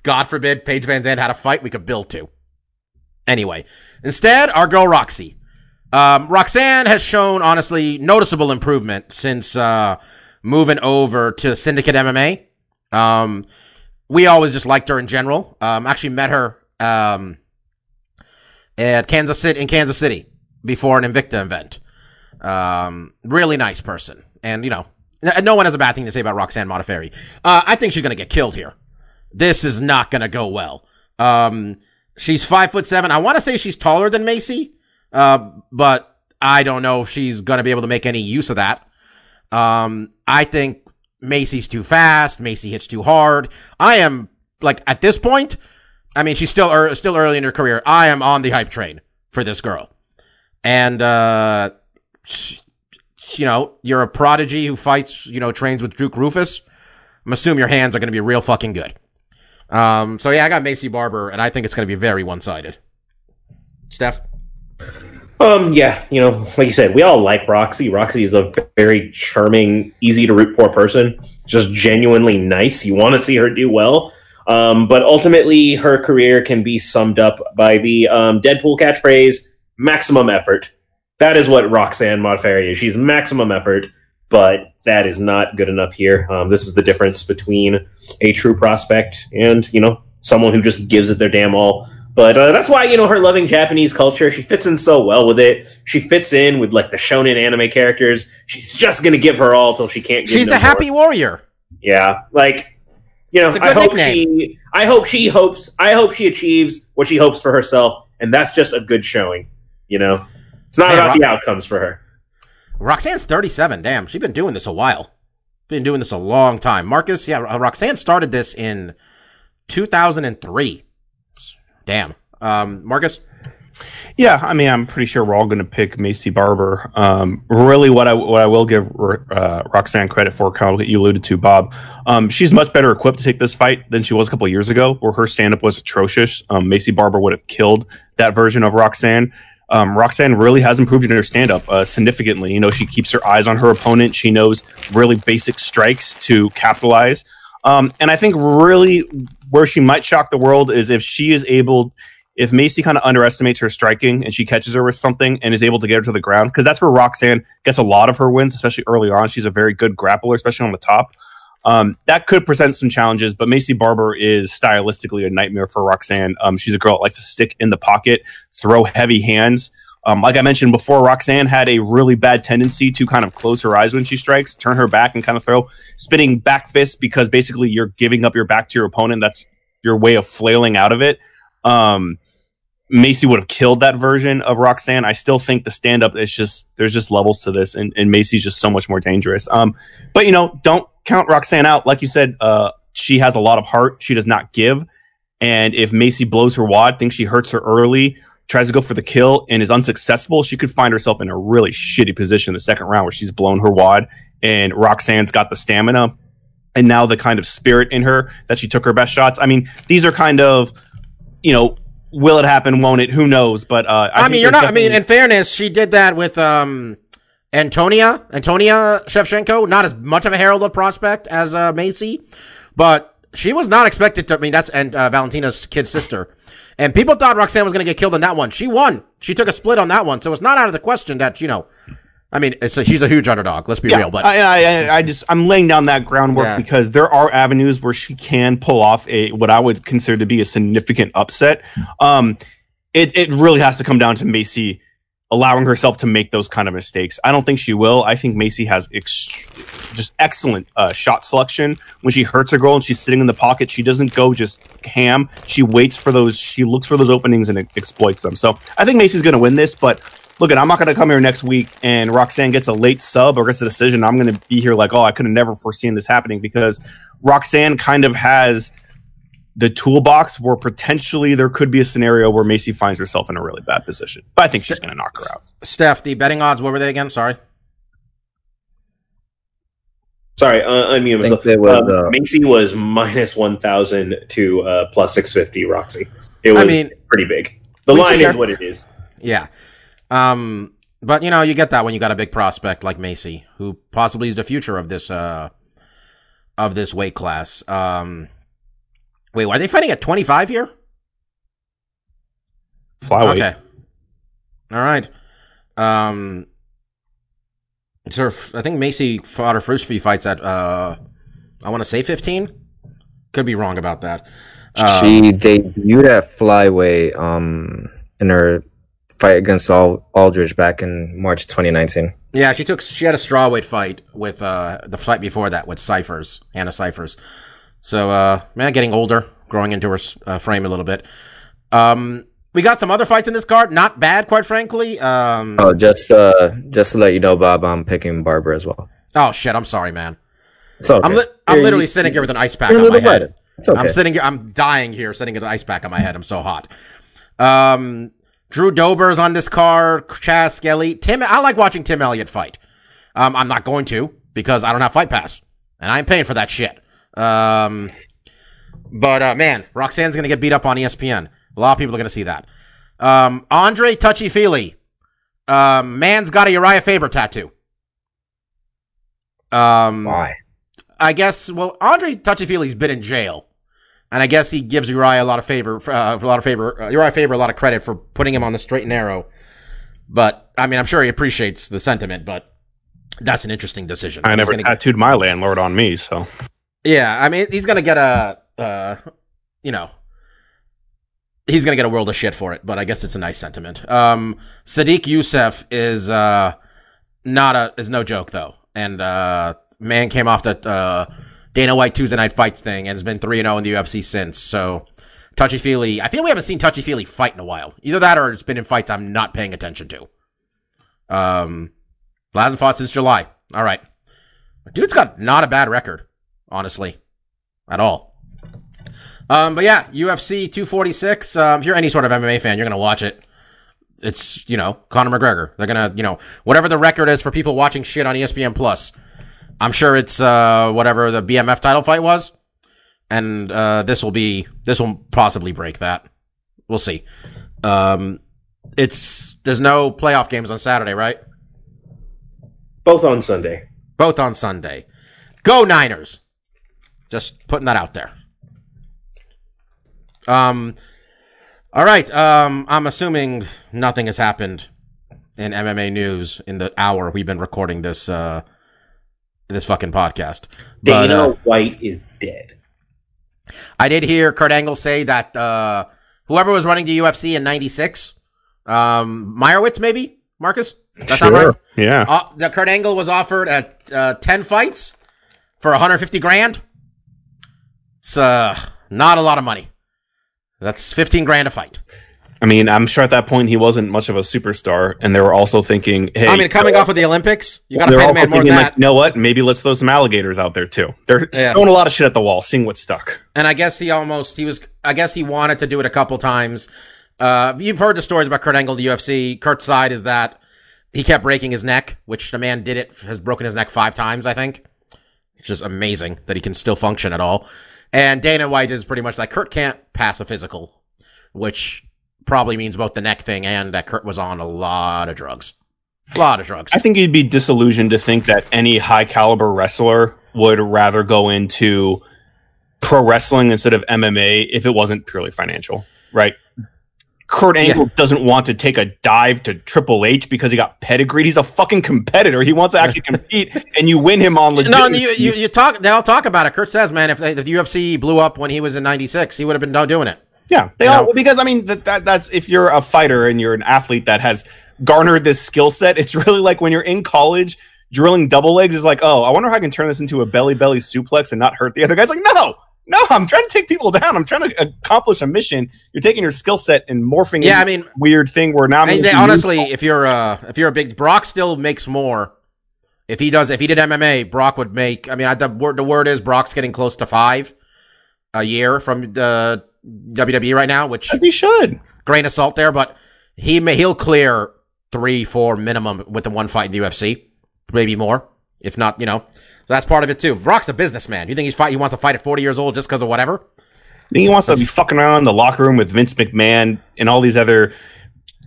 God forbid Paige VanZant had a fight we could build to. Anyway, instead, our girl Roxy. Um, Roxanne has shown, honestly, noticeable improvement since uh, moving over to Syndicate M M A. Um... We always just liked her in general. Um, actually met her um, at Kansas City in Kansas City before an Invicta event. Um, really nice person, and you know, no one has a bad thing to say about Roxanne Modafferi. Uh, I think she's gonna get killed here. This is not gonna go well. Um, she's five foot seven. I want to say she's taller than Macy, uh, but I don't know if she's gonna be able to make any use of that. Um, I think. Macy's too fast. Macy hits too hard. I am, like, at this point, I mean, she's still er- still early in her career. I am on the hype train for this girl. And, uh, she, you know, you're a prodigy who fights, you know, trains with Duke Rufus. I'm assuming your hands are going to be real fucking good. Um, so, yeah, I got Macy Barber, and I think it's going to be very one-sided. Steph? Um, yeah, you know, like you said, we all like Roxy. Roxy is a very charming, easy to root for person. Just genuinely nice. You want to see her do well. Um, but ultimately, her career can be summed up by the um, Deadpool catchphrase, maximum effort. That is what Roxanne Modafferi is. She's maximum effort, but that is not good enough here. Um, this is the difference between a true prospect and, you know, someone who just gives it their damn all. But uh, that's why, you know, her loving Japanese culture, she fits in so well with it. She fits in with, like, the shonen anime characters. She's just going to give her all till she can't give She's no the happy more. warrior. Yeah. Like, you know, I hope nickname. she I hope she hopes I hope she achieves what she hopes for herself, and that's just a good showing, you know. It's not Man, about Ro- the outcomes for her. Roxanne's thirty-seven. Damn, she's been doing this a while. Been doing this a long time. Marcus, yeah, Roxanne started this in two thousand three. Damn. Um, Marcus? Yeah, I mean, I'm pretty sure we're all going to pick Macy Barber. Um, really, what I what I will give uh, Roxanne credit for, kind of what you alluded to, Bob, um, she's much better equipped to take this fight than she was a couple years ago, where her stand-up was atrocious. Um, Macy Barber would have killed that version of Roxanne. Um, Roxanne really has improved in her stand-up uh, significantly. You know, she keeps her eyes on her opponent. She knows really basic strikes to capitalize. Um, and I think really where she might shock the world is if she is able... If Macy kind of underestimates her striking and she catches her with something and is able to get her to the ground, because that's where Roxanne gets a lot of her wins, especially early on. She's a very good grappler, especially on the top. Um, that could present some challenges, but Macy Barber is stylistically a nightmare for Roxanne. Um, she's a girl that likes to stick in the pocket, throw heavy hands. Um, like I mentioned before, Roxanne had a really bad tendency to kind of close her eyes when she strikes, turn her back and kind of throw spinning back fists, because basically you're giving up your back to your opponent. That's your way of flailing out of it. Um, Macy would have killed that version of Roxanne. I still think the stand-up is just, there's just levels to this, and, and Macy's just so much more dangerous. Um, but, you know, don't count Roxanne out. Like you said, uh, she has a lot of heart. She does not give. And if Macy blows her wad, thinks she hurts her early, tries to go for the kill, and is unsuccessful, she could find herself in a really shitty position in the second round where she's blown her wad, and Roxanne's got the stamina and now the kind of spirit in her that she took her best shots. I mean, these are kind of... You know, will it happen? Won't it? Who knows? But uh, I, I mean, you're not. Definitely... I mean, in fairness, she did that with um, Antonia, Antonia Shevchenko. Not as much of a herald of prospect as uh, Macy, but she was not expected to. I mean, that's and uh, Valentina's kid sister, and people thought Roxanne was going to get killed on that one. She won. She took a split on that one, so it's not out of the question that you know. I mean, it's a, she's a huge underdog. Let's be yeah, real, but I, I, I just I'm laying down that groundwork yeah. because there are avenues where she can pull off a what I would consider to be a significant upset. Um, it it really has to come down to Macy allowing herself to make those kind of mistakes. I don't think she will. I think Macy has ex- just excellent uh, shot selection. When she hurts a girl and she's sitting in the pocket, she doesn't go just ham. She waits for those. She looks for those openings and exploits them. So I think Macy's going to win this, but. Look, I'm not going to come here next week and Roxanne gets a late sub or gets a decision. I'm going to be here like, oh, I could have never foreseen this happening, because Roxanne kind of has the toolbox where potentially there could be a scenario where Macy finds herself in a really bad position. But I think Ste- she's going to knock her out. Steph, the betting odds, what were they again? Sorry. Sorry, uh, unmute myself. Was, uh, uh, Macy was minus one thousand to uh, plus six fifty, Roxy. It was I mean, pretty big. The line is her- what it is. Yeah. Um, but you know, you get that when you got a big prospect like Macy, who possibly is the future of this, uh, of this weight class. Um, wait, are they fighting at twenty-five here? Flyweight. Okay. All right. Um, so I think Macy fought her first few fights at, uh, I want to say fifteen. Could be wrong about that. Um, she debuted at flyweight, um, in her fight against Aldridge back in March twenty nineteen. Yeah, she took she had a strawweight fight with uh the fight before that with Cyphers, Hannah Cyphers. So uh man, getting older, growing into her uh, frame a little bit. Um, we got some other fights in this card, not bad, quite frankly. Um, oh, just uh just to let you know, Bob, I'm picking Barber as well. Oh shit, I'm sorry, man. It's okay. I'm li- I'm you're, literally you're, sitting here with an ice pack on my head. It's okay. I'm sitting here, I'm dying here, sitting with an ice pack on my head. I'm so hot. Um. Drew Dober's on this card. Chaz Skelly. Tim, I like watching Tim Elliott fight. Um, I'm not going to because I don't have Fight Pass. And I'm paying for that shit. Um, but, uh, man, Roxanne's going to get beat up on E S P N. A lot of people are going to see that. Um, Andre Touchy-Feely Um, man's got a Uriah Faber tattoo. Um, Why? I guess, well, Andre Touchyfeely's been in jail. And I guess he gives Uriah a lot of favor, uh, a lot of favor, uh, Uriah Faber a lot of credit for putting him on the straight and narrow. But, I mean, I'm sure he appreciates the sentiment, but that's an interesting decision. I never tattooed get... my landlord on me, so. Yeah, I mean, he's going to get a, uh, you know, he's going to get a world of shit for it, but I guess it's a nice sentiment. Um, Sadiq Youssef is, uh, not a, is no joke, though. And, uh, man came off the, uh, Dana White Tuesday Night Fights thing and has been three and oh in the U F C since. So, Touchyfeely, I feel we haven't seen Touchyfeely fight in a while. Either that or it's been in fights I'm not paying attention to. Um, hasn't fought since July. All right. Dude's got not a bad record, honestly, at all. Um, but yeah, U F C two forty-six, um, if you're any sort of M M A fan, you're going to watch it. It's, you know, Conor McGregor. They're going to, you know, whatever the record is for people watching shit on E S P N Plus. I'm sure it's uh, whatever the B M F title fight was, and uh, this will be this will possibly break that. We'll see. Um, it's there's no playoff games on Saturday, right? Both on Sunday. Both on Sunday. Go Niners! Just putting that out there. Um, all right. Um, I'm assuming nothing has happened in M M A news in the hour we've been recording this. Uh, this fucking podcast. But, Dana uh, White is dead. I did hear Kurt Angle say that uh, whoever was running the U F C in ninety-six, um, Meyerowitz maybe, Marcus? That's sure. Not right? Yeah. Uh, the Kurt Angle was offered at uh, ten fights for one hundred fifty grand. It's uh, not a lot of money. That's fifteen grand a fight. I mean, I'm sure at that point he wasn't much of a superstar, and they were also thinking, hey... I mean, coming off of the Olympics, you got to pay the man more than that. Like, you know what? Maybe let's throw some alligators out there, too. They're yeah. throwing a lot of shit at the wall, seeing what stuck. And I guess he almost... he was. I guess he wanted to do it a couple times. Uh, you've heard the stories about Kurt Angle in the U F C. Kurt's side is that he kept breaking his neck, which the man did it, has broken his neck five times, I think. It's just amazing that he can still function at all. And Dana White is pretty much like, Kurt can't pass a physical, which... probably means both the neck thing and that Kurt was on a lot of drugs. A lot of drugs. I think you'd be disillusioned to think that any high-caliber wrestler would rather go into pro wrestling instead of M M A if it wasn't purely financial, right? Kurt Angle yeah. doesn't want to take a dive to Triple H because he got pedigreed. He's a fucking competitor. He wants to actually compete, and you win him on legitimacy. No, and you, you, you talk, they'll talk about it. Kurt says, man, if, they, if the U F C blew up when he was in ninety-six, he would have been not doing it. Yeah, they all, well, because I mean that, that that's if you're a fighter and you're an athlete that has garnered this skill set, it's really like when you're in college drilling double legs is like, oh, I wonder if I can turn this into a belly belly suplex and not hurt the other guy's. Like, no, no, I'm trying to take people down. I'm trying to accomplish a mission. You're taking your skill set and morphing. Yeah, into I mean, a weird thing where now. I mean, they, honestly, use- if you're uh, if you're a big Brock, still makes more. If he does, if he did M M A, Brock would make. I mean, I, the word the word is Brock's getting close to five a year from the. W W E right now, which he should grain of salt there, but he may, he'll clear three, four minimum with the one fight in the U F C, maybe more, if not, you know. So that's part of it too. Brock's a businessman. You think he's fight? He wants to fight at forty years old just because of whatever? I think he wants that's, to be fucking around in the locker room with Vince McMahon and all these other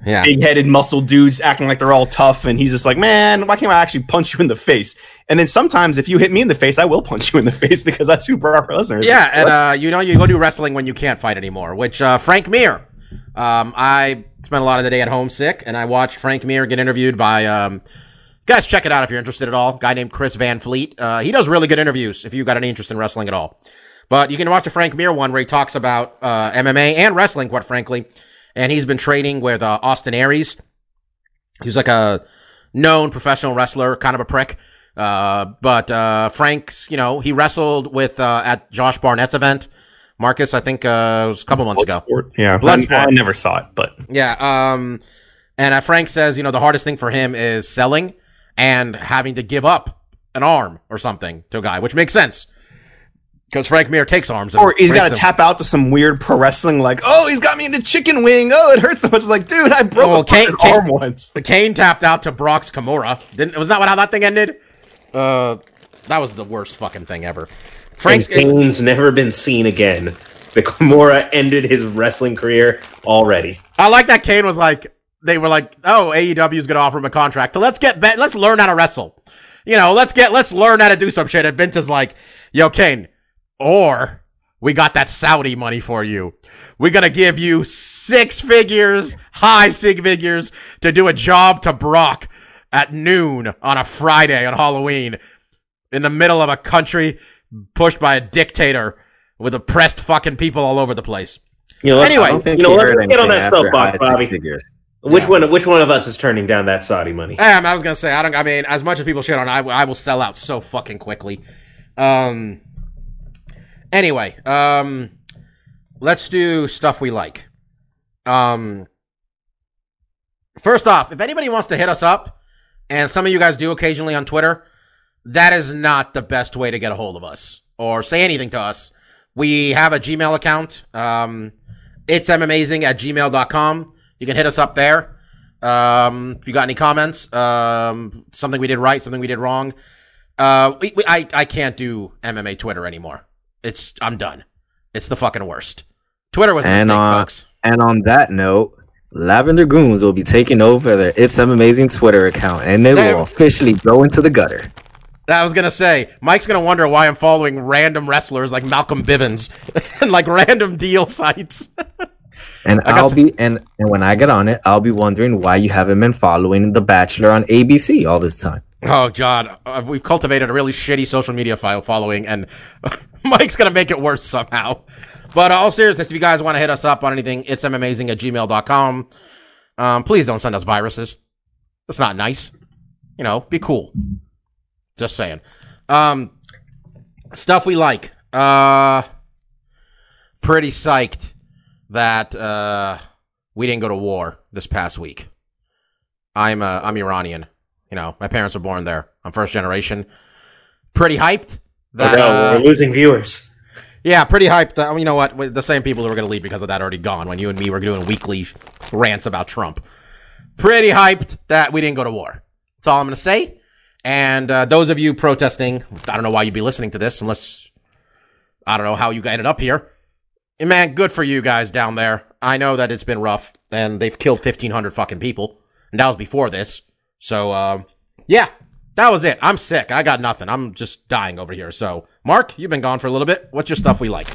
yeah. big-headed muscle dudes acting like they're all tough, and he's just like, man, why can't I actually punch you in the face? And then sometimes if you hit me in the face, I will punch you in the face because that's who Brock Lesnar is. Yeah, and uh, you know, you go do wrestling when you can't fight anymore, which uh, Frank Mir. Um, I spent a lot of the day at home sick, and I watched Frank Mir get interviewed by um, – guys, check it out if you're interested at all. A guy named Chris Van Fleet. Uh, he does really good interviews if you've got any interest in wrestling at all. But you can watch a Frank Mir one where he talks about uh, M M A and wrestling, quite frankly. And he's been training with uh, Austin Aries. He's like a known professional wrestler, kind of a prick. Uh, but uh, Frank's, you know, he wrestled with uh, at Josh Barnett's event. Marcus, I think uh, it was a couple months ago. Yeah, Bloodsport. I never saw it, but yeah. Um, and uh, Frank says, you know, the hardest thing for him is selling and having to give up an arm or something to a guy, which makes sense. Because Frank Mir takes arms. Or he's got to tap out to some weird pro wrestling like, oh, he's got me into chicken wing. Oh, it hurts so much. It's like, dude, I broke oh, well, Kane, an Kane, arm once. Kane tapped out to Brock's Kimura. Didn't, was that how that thing ended? Uh, That was the worst fucking thing ever. Frank's and Kane's it, never been seen again. The Kimura ended his wrestling career already. I like that Kane was like, they were like, oh, A E W is going to offer him a contract. So let's get bet. Let's learn how to wrestle. You know, let's get, let's learn how to do some shit. And Vince is like, yo, Kane, or we got that Saudi money for you. We're going to give you six figures, high six figures to do a job to Brock at noon on a Friday on Halloween in the middle of a country pushed by a dictator with oppressed fucking people all over the place. You know, anyway, you know, let's get on that stuff, Bobby. Which yeah. one? Which one of us is turning down that Saudi money? Um, I was gonna say I don't. I mean, as much as people shit on, I, I will sell out so fucking quickly. Um. Anyway, um, let's do stuff we like. Um. First off, if anybody wants to hit us up, and some of you guys do occasionally on Twitter, that is not the best way to get a hold of us or say anything to us. We have a Gmail account. Um, it's amazing at gmail dot com. You can hit us up there. Um, if you got any comments, um, something we did right, something we did wrong. Uh, we, we, I, I can't do M M A Twitter anymore. It's, I'm done. It's the fucking worst. Twitter was a mistake, and, uh, folks. And on that note, Lavender Gooms will be taking over their It's Amazing Twitter account, and they there. will officially go into the gutter. I was gonna say, Mike's gonna wonder why I'm following random wrestlers like Malcolm Bivens and like random deal sites. And I'll some... be and, and when I get on it, I'll be wondering why you haven't been following The Bachelor on A B C all this time. Oh God, uh, we've cultivated a really shitty social media file following, and Mike's gonna make it worse somehow. But uh, all seriousness, if you guys want to hit us up on anything, it's amazing at gmail dot com. Um, please don't send us viruses. That's not nice. You know, be cool. Just saying. Um, stuff we like. Uh, pretty psyched that uh, we didn't go to war this past week. I'm uh, I'm Iranian. You know, my parents were born there. I'm first generation. Pretty hyped that oh, no, uh, we're losing viewers. Yeah, pretty hyped. That, you know what? The same people who were going to leave because of that already gone when you and me were doing weekly rants about Trump. Pretty hyped that we didn't go to war. That's all I'm going to say. And uh, those of you protesting, I don't know why you'd be listening to this unless, I don't know how you ended up here. And man, good for you guys down there. I know that it's been rough, and they've killed fifteen hundred fucking people, and that was before this. So, uh, yeah, that was it. I'm sick. I got nothing. I'm just dying over here. So, Mark, you've been gone for a little bit. What's your stuff we like?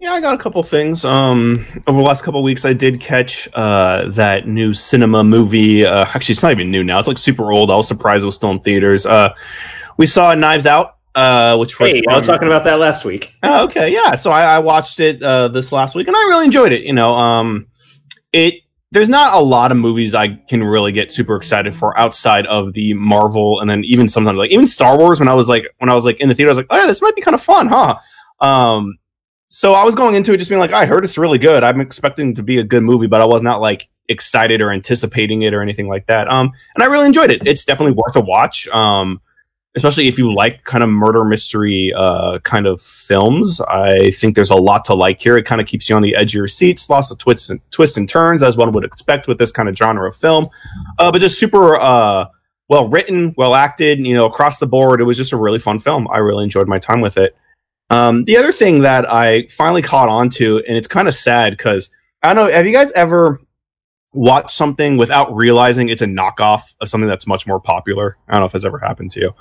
Yeah, I got a couple things. Um, over the last couple of weeks, I did catch uh, that new cinema movie. Uh, actually, it's not even new now. It's like super old. I was surprised it was still in theaters. Uh, we saw Knives Out, uh, which was hey, I was talking about that last week. Oh, okay, yeah. So I, I watched it uh, this last week, and I really enjoyed it. You know, um, it there's not a lot of movies I can really get super excited for outside of the Marvel, and then even sometimes like even Star Wars. When I was like when I was like in the theater, I was like, oh yeah, this might be kind of fun, huh? Um, So I was going into it just being like, I heard it's really good. I'm expecting it to be a good movie, but I was not like excited or anticipating it or anything like that. Um, and I really enjoyed it. It's definitely worth a watch, um, especially if you like kind of murder mystery uh, kind of films. I think there's a lot to like here. It kind of keeps you on the edge of your seats, lots of twists and twists and turns as one would expect with this kind of genre of film, uh, but just super uh, well written, well acted. You know, across the board, it was just a really fun film. I really enjoyed my time with it. Um, the other thing that I finally caught on to, and it's kind of sad because, I don't know, have you guys ever watched something without realizing it's a knockoff of something that's much more popular? I don't know if that's ever happened to you.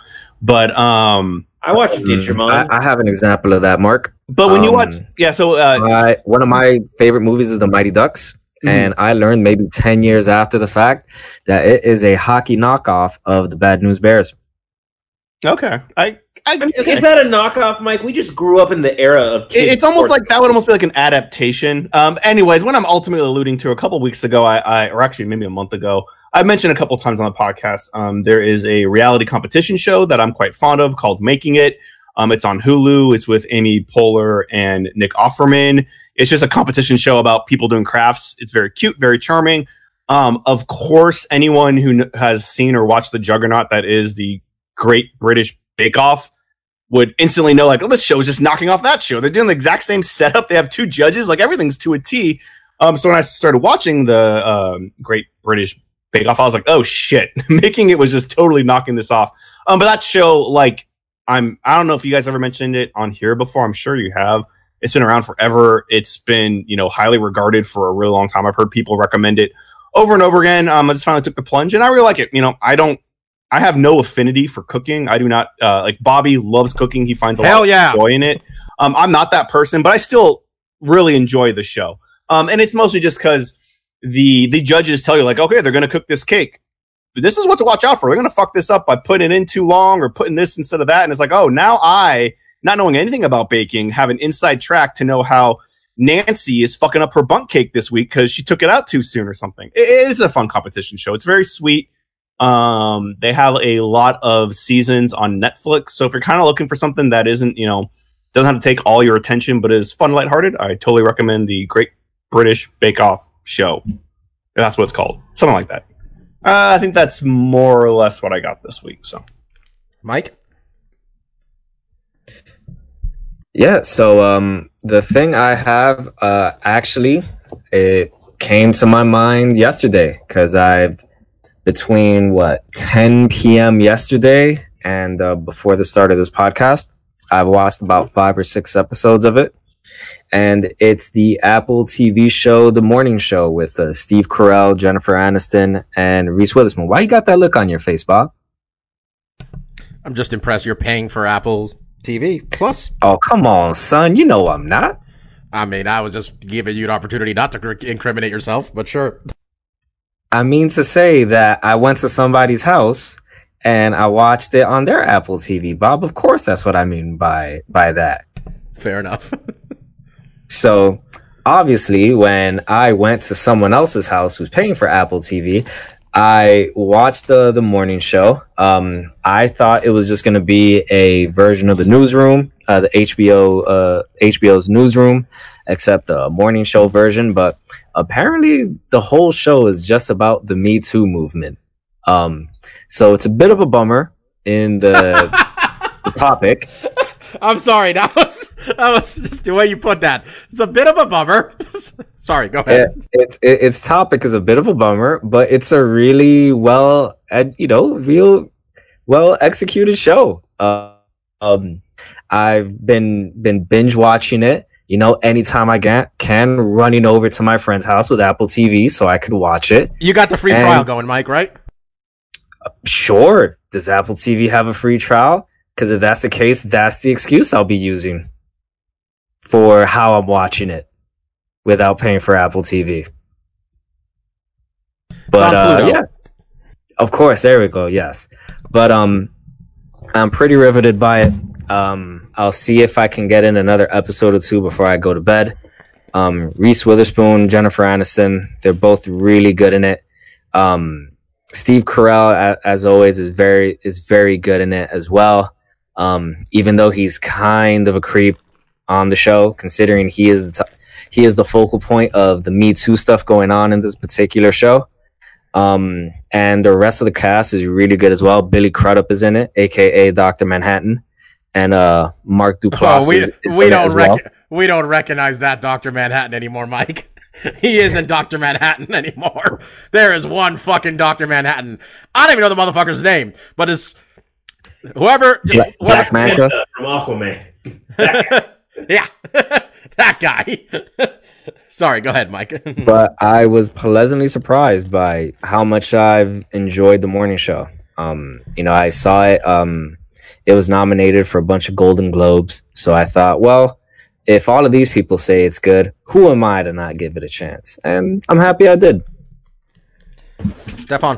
But um, I watched um, Digimon. I, I have an example of that, Mark. But when um, you watch... Yeah, so... Uh, I, one of my favorite movies is The Mighty Ducks. Mm-hmm. And I learned maybe ten years after the fact that it is a hockey knockoff of The Bad News Bears. Okay. I... I, I mean, okay. Is that a knockoff, Mike? We just grew up in the era of kids. It's almost like that would almost be like an adaptation. Um, anyways, what I'm ultimately alluding to, a couple weeks ago, I, I or actually maybe a month ago, I mentioned a couple times on the podcast, um, there is a reality competition show that I'm quite fond of called Making It. Um, it's on Hulu. It's with Amy Poehler and Nick Offerman. It's just a competition show about people doing crafts. It's very cute, very charming. Um, of course, anyone who has seen or watched the juggernaut that is the Great British Bake Off would instantly know, like, oh, this show is just knocking off that show. They're doing the exact same setup. They have two judges. Like, everything's to a T. Um, so when I started watching the um, Great British Bake Off, I was like, oh, shit. Making It was just totally knocking this off. Um, but that show, like, I'm, I don't know if you guys ever mentioned it on here before. I'm sure you have. It's been around forever. It's been, you know, highly regarded for a really long time. I've heard people recommend it over and over again. Um, I just finally took the plunge, and I really like it. You know, I don't, I have no affinity for cooking. I do not uh, like. Bobby loves cooking. He finds a Hell lot yeah. of joy in it. Um, I'm not that person, but I still really enjoy the show. Um, and it's mostly just because the the judges tell you, like, okay, they're going to cook this cake. This is what to watch out for. They're going to fuck this up by putting it in too long or putting this instead of that. And it's like, oh, now I, not knowing anything about baking, have an inside track to know how Nancy is fucking up her bunk cake this week because she took it out too soon or something. It, it is a fun competition show. It's very sweet. Um, they have a lot of seasons on Netflix. So if you're kind of looking for something that isn't, you know, doesn't have to take all your attention, but is fun, lighthearted, I totally recommend the Great British Bake Off Show. That's what it's called. Something like that. Uh, I think that's more or less what I got this week. So, Mike? Yeah, so um, the thing I have, uh, actually, it came to my mind yesterday because I've, between, what, ten p.m. yesterday and uh, before the start of this podcast, I've watched about five or six episodes of it. And it's the Apple T V show, The Morning Show, with uh, Steve Carell, Jennifer Aniston, and Reese Witherspoon. Why you got that look on your face, Bob? I'm just impressed you're paying for Apple T V Plus. Oh, come on, son. You know I'm not. I mean, I was just giving you an opportunity not to incriminate yourself, but sure. I mean to say that I went to somebody's house and I watched it on their Apple T V, Bob. Of course, that's what I mean by by that. Fair enough. So, obviously, when I went to someone else's house who's paying for Apple T V, I watched the, the morning show. Um, I thought it was just going to be a version of The Newsroom, uh, the H B O, uh, H B O's Newsroom, except the morning show version. But apparently, the whole show is just about the Me Too movement. Um, so, it's a bit of a bummer in the, the topic. I'm sorry, that was that was just the way you put that. It's a bit of a bummer. Sorry, go ahead. It's it, it, its topic is a bit of a bummer, but it's a really well, you know, real well executed show. Uh, um, I've been been binge watching it. You know, anytime I get, can, running over to my friend's house with Apple T V so I could watch it. You got the free and, trial going, Mike, right? Uh, sure. Does Apple T V have a free trial? Because if that's the case, that's the excuse I'll be using for how I'm watching it without paying for Apple T V. But uh, yeah, of course, there we go. Yes, but um, I'm pretty riveted by it. Um, I'll see if I can get in another episode or two before I go to bed. Um, Reese Witherspoon, Jennifer Aniston, they're both really good in it. Um, Steve Carell, as always, is very is very good in it as well. Um, even though he's kind of a creep on the show, considering he is the t- he is the focal point of the Me Too stuff going on in this particular show, um, and the rest of the cast is really good as well. Billy Crudup is in it, aka Doctor Manhattan, and uh, Mark Duplass. Oh, we is, is we don't rec- well. we don't recognize that Doctor Manhattan anymore, Mike. He isn't Doctor Manhattan anymore. There is one fucking Doctor Manhattan. I don't even know the motherfucker's name, but it's whoever. Black, whoever, Black Manta from Aquaman. Yeah, that guy. Sorry, go ahead, Mike. But I was pleasantly surprised by how much I've enjoyed the morning show. Um, you know, I saw it. Um, it was nominated for a bunch of Golden Globes, so I thought, well, if all of these people say it's good, who am I to not give it a chance? And I'm happy I did. Stefan.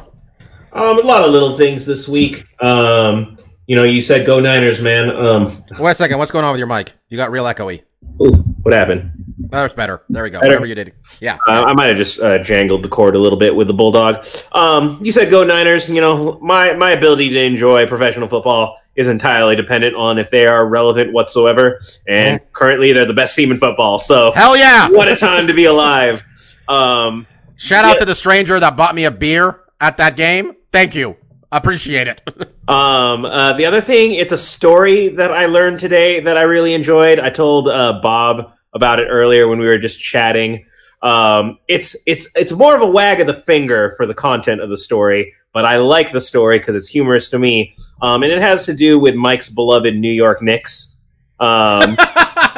Um, a lot of little things this week. Um, you know, you said go Niners, man. Um, Wait a second. What's going on with your mic? You got real echoey. Ooh, what happened? That's better. There we go. Better. Whatever you did. Yeah. Uh, I might have just uh, jangled the cord a little bit with the Bulldog. Um, you said go Niners. You know, my, my ability to enjoy professional football is entirely dependent on if they are relevant whatsoever. And mm-hmm. currently they're the best team in football. So hell yeah. What a time to be alive. Um, Shout yeah. out to the stranger that bought me a beer at that game. Thank you. Appreciate it. um, uh, the other thing, it's a story that I learned today that I really enjoyed. I told uh, Bob about it earlier when we were just chatting. Um, it's, it's, it's more of a wag of the finger for the content of the story, but I like the story because it's humorous to me. Um, and it has to do with Mike's beloved New York Knicks. Um,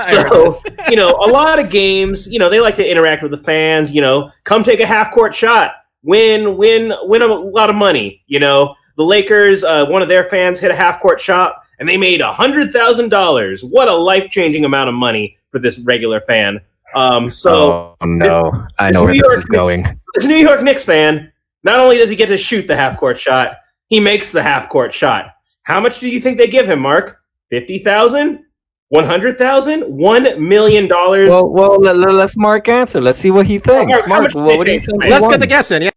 so, you know, a lot of games, you know, they like to interact with the fans, you know, come take a half court shot. win, win, win a lot of money. You know, the Lakers, uh, one of their fans hit a half-court shot, and they made one hundred thousand dollars. What a life-changing amount of money for this regular fan. Um, so oh, no. This, I know this where New this York, is going. This New York Knicks fan, not only does he get to shoot the half-court shot, he makes the half-court shot. How much do you think they give him, Mark? fifty thousand dollars? one hundred thousand dollars? one million dollars? Well, well let, let's Mark answer. Let's see what he thinks. Mark, Mark what, what do you think? Let's one? Get the guess in. Yeah.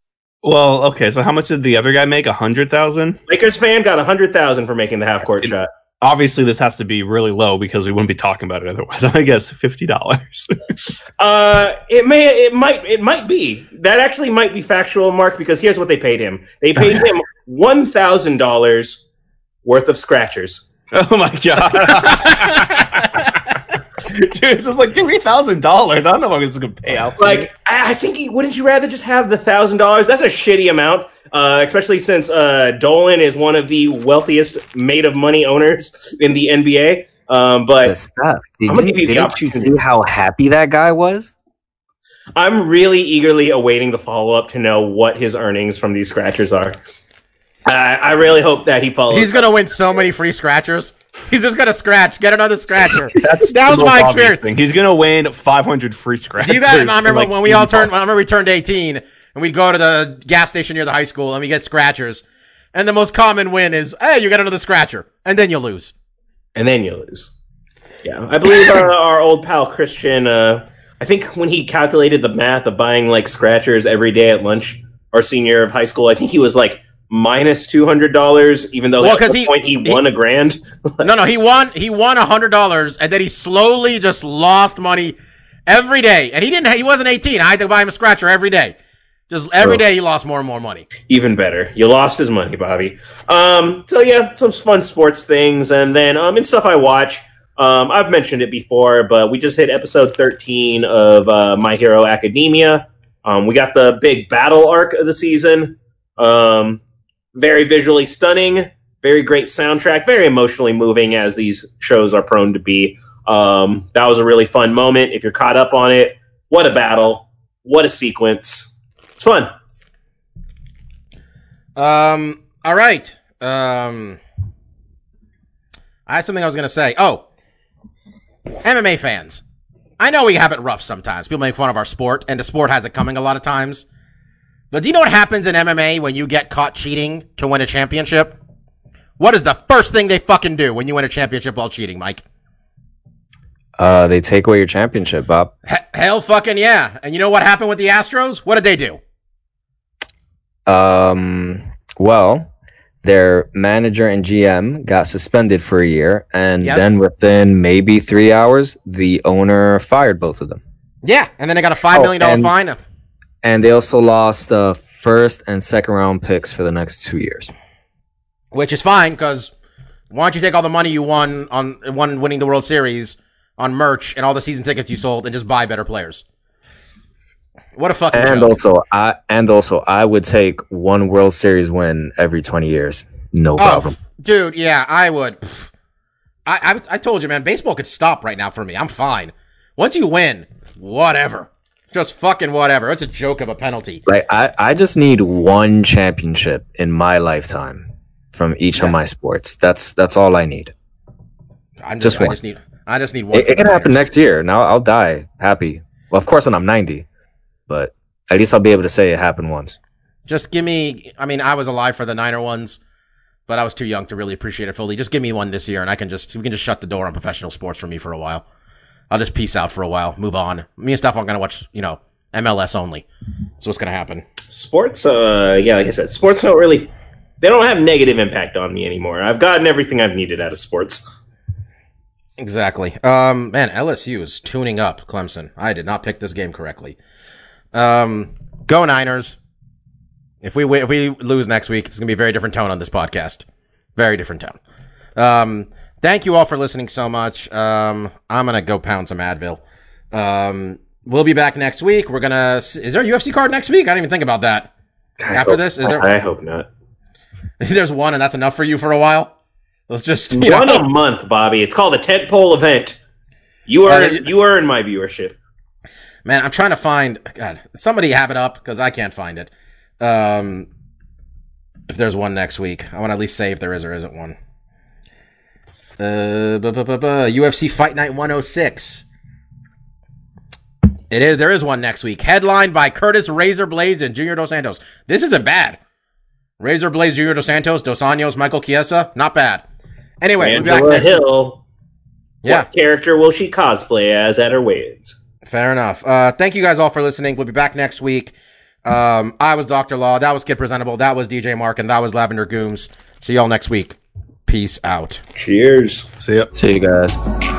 Well, okay, so how much did the other guy make? one hundred thousand dollars? Lakers fan got one hundred thousand dollars for making the half-court it, shot. Obviously, this has to be really low because we wouldn't be talking about it otherwise. I guess fifty dollars. uh, it may, it might, it might be. That actually might be factual, Mark, because here's what they paid him. They paid him one thousand dollars worth of scratchers. Oh, my God. Dude, it's just like, give me one thousand dollars. I don't know if it's going to pay out for Like, me. I think, he, wouldn't you rather just have the one thousand dollars? That's a shitty amount, uh, especially since uh, Dolan is one of the wealthiest made-of-money owners in the N B A. Um, but stuff. Did I'm going to give you the opportunity. Didn't you see how happy that guy was? I'm really eagerly awaiting the follow-up to know what his earnings from these scratchers are. Uh, I really hope that he follows. He's going to win so many free scratchers. He's just going to scratch. Get another scratcher. That's that was my experience. Thing. He's going to win five hundred free scratchers. You guys, I remember like when we all turned, I remember we turned eighteen and we'd go to the gas station near the high school and we get scratchers. And the most common win is, hey, you got another scratcher. And then you lose. And then you lose. Yeah. I believe our, our old pal Christian, uh, I think when he calculated the math of buying like scratchers every day at lunch, our senior of high school, I think he was like, minus two hundred dollars, even though well, at the he, point he won he, a grand. no, no, he won. He won a hundred dollars, and then he slowly just lost money every day. And he didn't. He wasn't eighteen. I had to buy him a scratcher every day. Just every oh. day, he lost more and more money. Even better, you lost his money, Bobby. Um, so yeah, some fun sports things, and then um, and stuff I watch. Um, I've mentioned it before, but we just hit episode thirteen of uh, My Hero Academia. Um, we got the big battle arc of the season. Um. Very visually stunning, very great soundtrack, very emotionally moving, as these shows are prone to be. Um, that was a really fun moment. If you're caught up on it, what a battle. What a sequence. It's fun. Um, all right. Um, I had something I was going to say. Oh, M M A fans. I know we have it rough sometimes. People make fun of our sport, and the sport has it coming a lot of times. But do you know what happens in M M A when you get caught cheating to win a championship? What is the first thing they fucking do when you win a championship while cheating, Mike? Uh, they take away your championship, Bob. H- hell fucking yeah. And you know what happened with the Astros? What did they do? Um, well, their manager and G M got suspended for a year. And yes. then within maybe three hours, the owner fired both of them. Yeah. And then they got a five million dollars oh, and- fine. Of- And they also lost the uh, first and second round picks for the next two years. Which is fine, because why don't you take all the money you won on won winning the World Series on merch and all the season tickets you sold and just buy better players? What a fucking And joke. also, I and also I would take one World Series win every twenty years. No oh, problem. F- dude, yeah, I would. I, I I told you, man, baseball could stop right now for me. I'm fine. Once you win, whatever. Just fucking whatever. It's a joke of a penalty. Like I, I just need one championship in my lifetime from each yeah. of my sports. That's that's all I need. I'm just, just I one. just need I just need one. It, it can happen next year. Now I'll die happy. Well, of course when I'm ninety, but at least I'll be able to say it happened once. Just give me. I mean, I was alive for the Niner ones, but I was too young to really appreciate it fully. Just give me one this year, and I can just we can just shut the door on professional sports for me for a while. I'll just peace out for a while, move on. Me and stuff, I'm going to watch, you know, M L S only. So what's going to happen? Sports, uh, yeah, like I said, sports don't really, they don't have negative impact on me anymore. I've gotten everything I've needed out of sports. Exactly. Um, man, L S U is tuning up Clemson. I did not pick this game correctly. Um, go Niners. If we, if we lose next week, it's going to be a very different tone on this podcast. Very different tone. Um... Thank you all for listening so much. Um, I'm going to go pound some Advil. Um, we'll be back next week. We're going to... Is there a U F C card next week? I didn't even think about that. I After hope, this? Is there? I hope not. There's one, and that's enough for you for a while? Let's just... You one know. a month, Bobby. It's called a tentpole event. You earn, uh, you earn my viewership. Man, I'm trying to find... God, somebody have it up, because I can't find it. Um, if there's one next week, I want to at least say if there is or isn't one. Uh, buh, buh, buh, buh. U F C Fight Night one oh six. It is. There is one next week. Headlined by Curtis Razor Blaydes and Junior Dos Santos. This isn't bad. Razor Blaydes, Junior Dos Santos, Dos Anjos, Michael Chiesa. Not bad. Anyway, Angela we'll be back next Hill. Week. Yeah. What character will she cosplay as at her weigh-ins? Fair enough. Uh, thank you guys all for listening. We'll be back next week. Um, I was Doctor Law. That was Kid Presentable. That was D J Mark. And that was Lavender Gooms. See y'all next week. Peace out. Cheers. See ya. See you guys.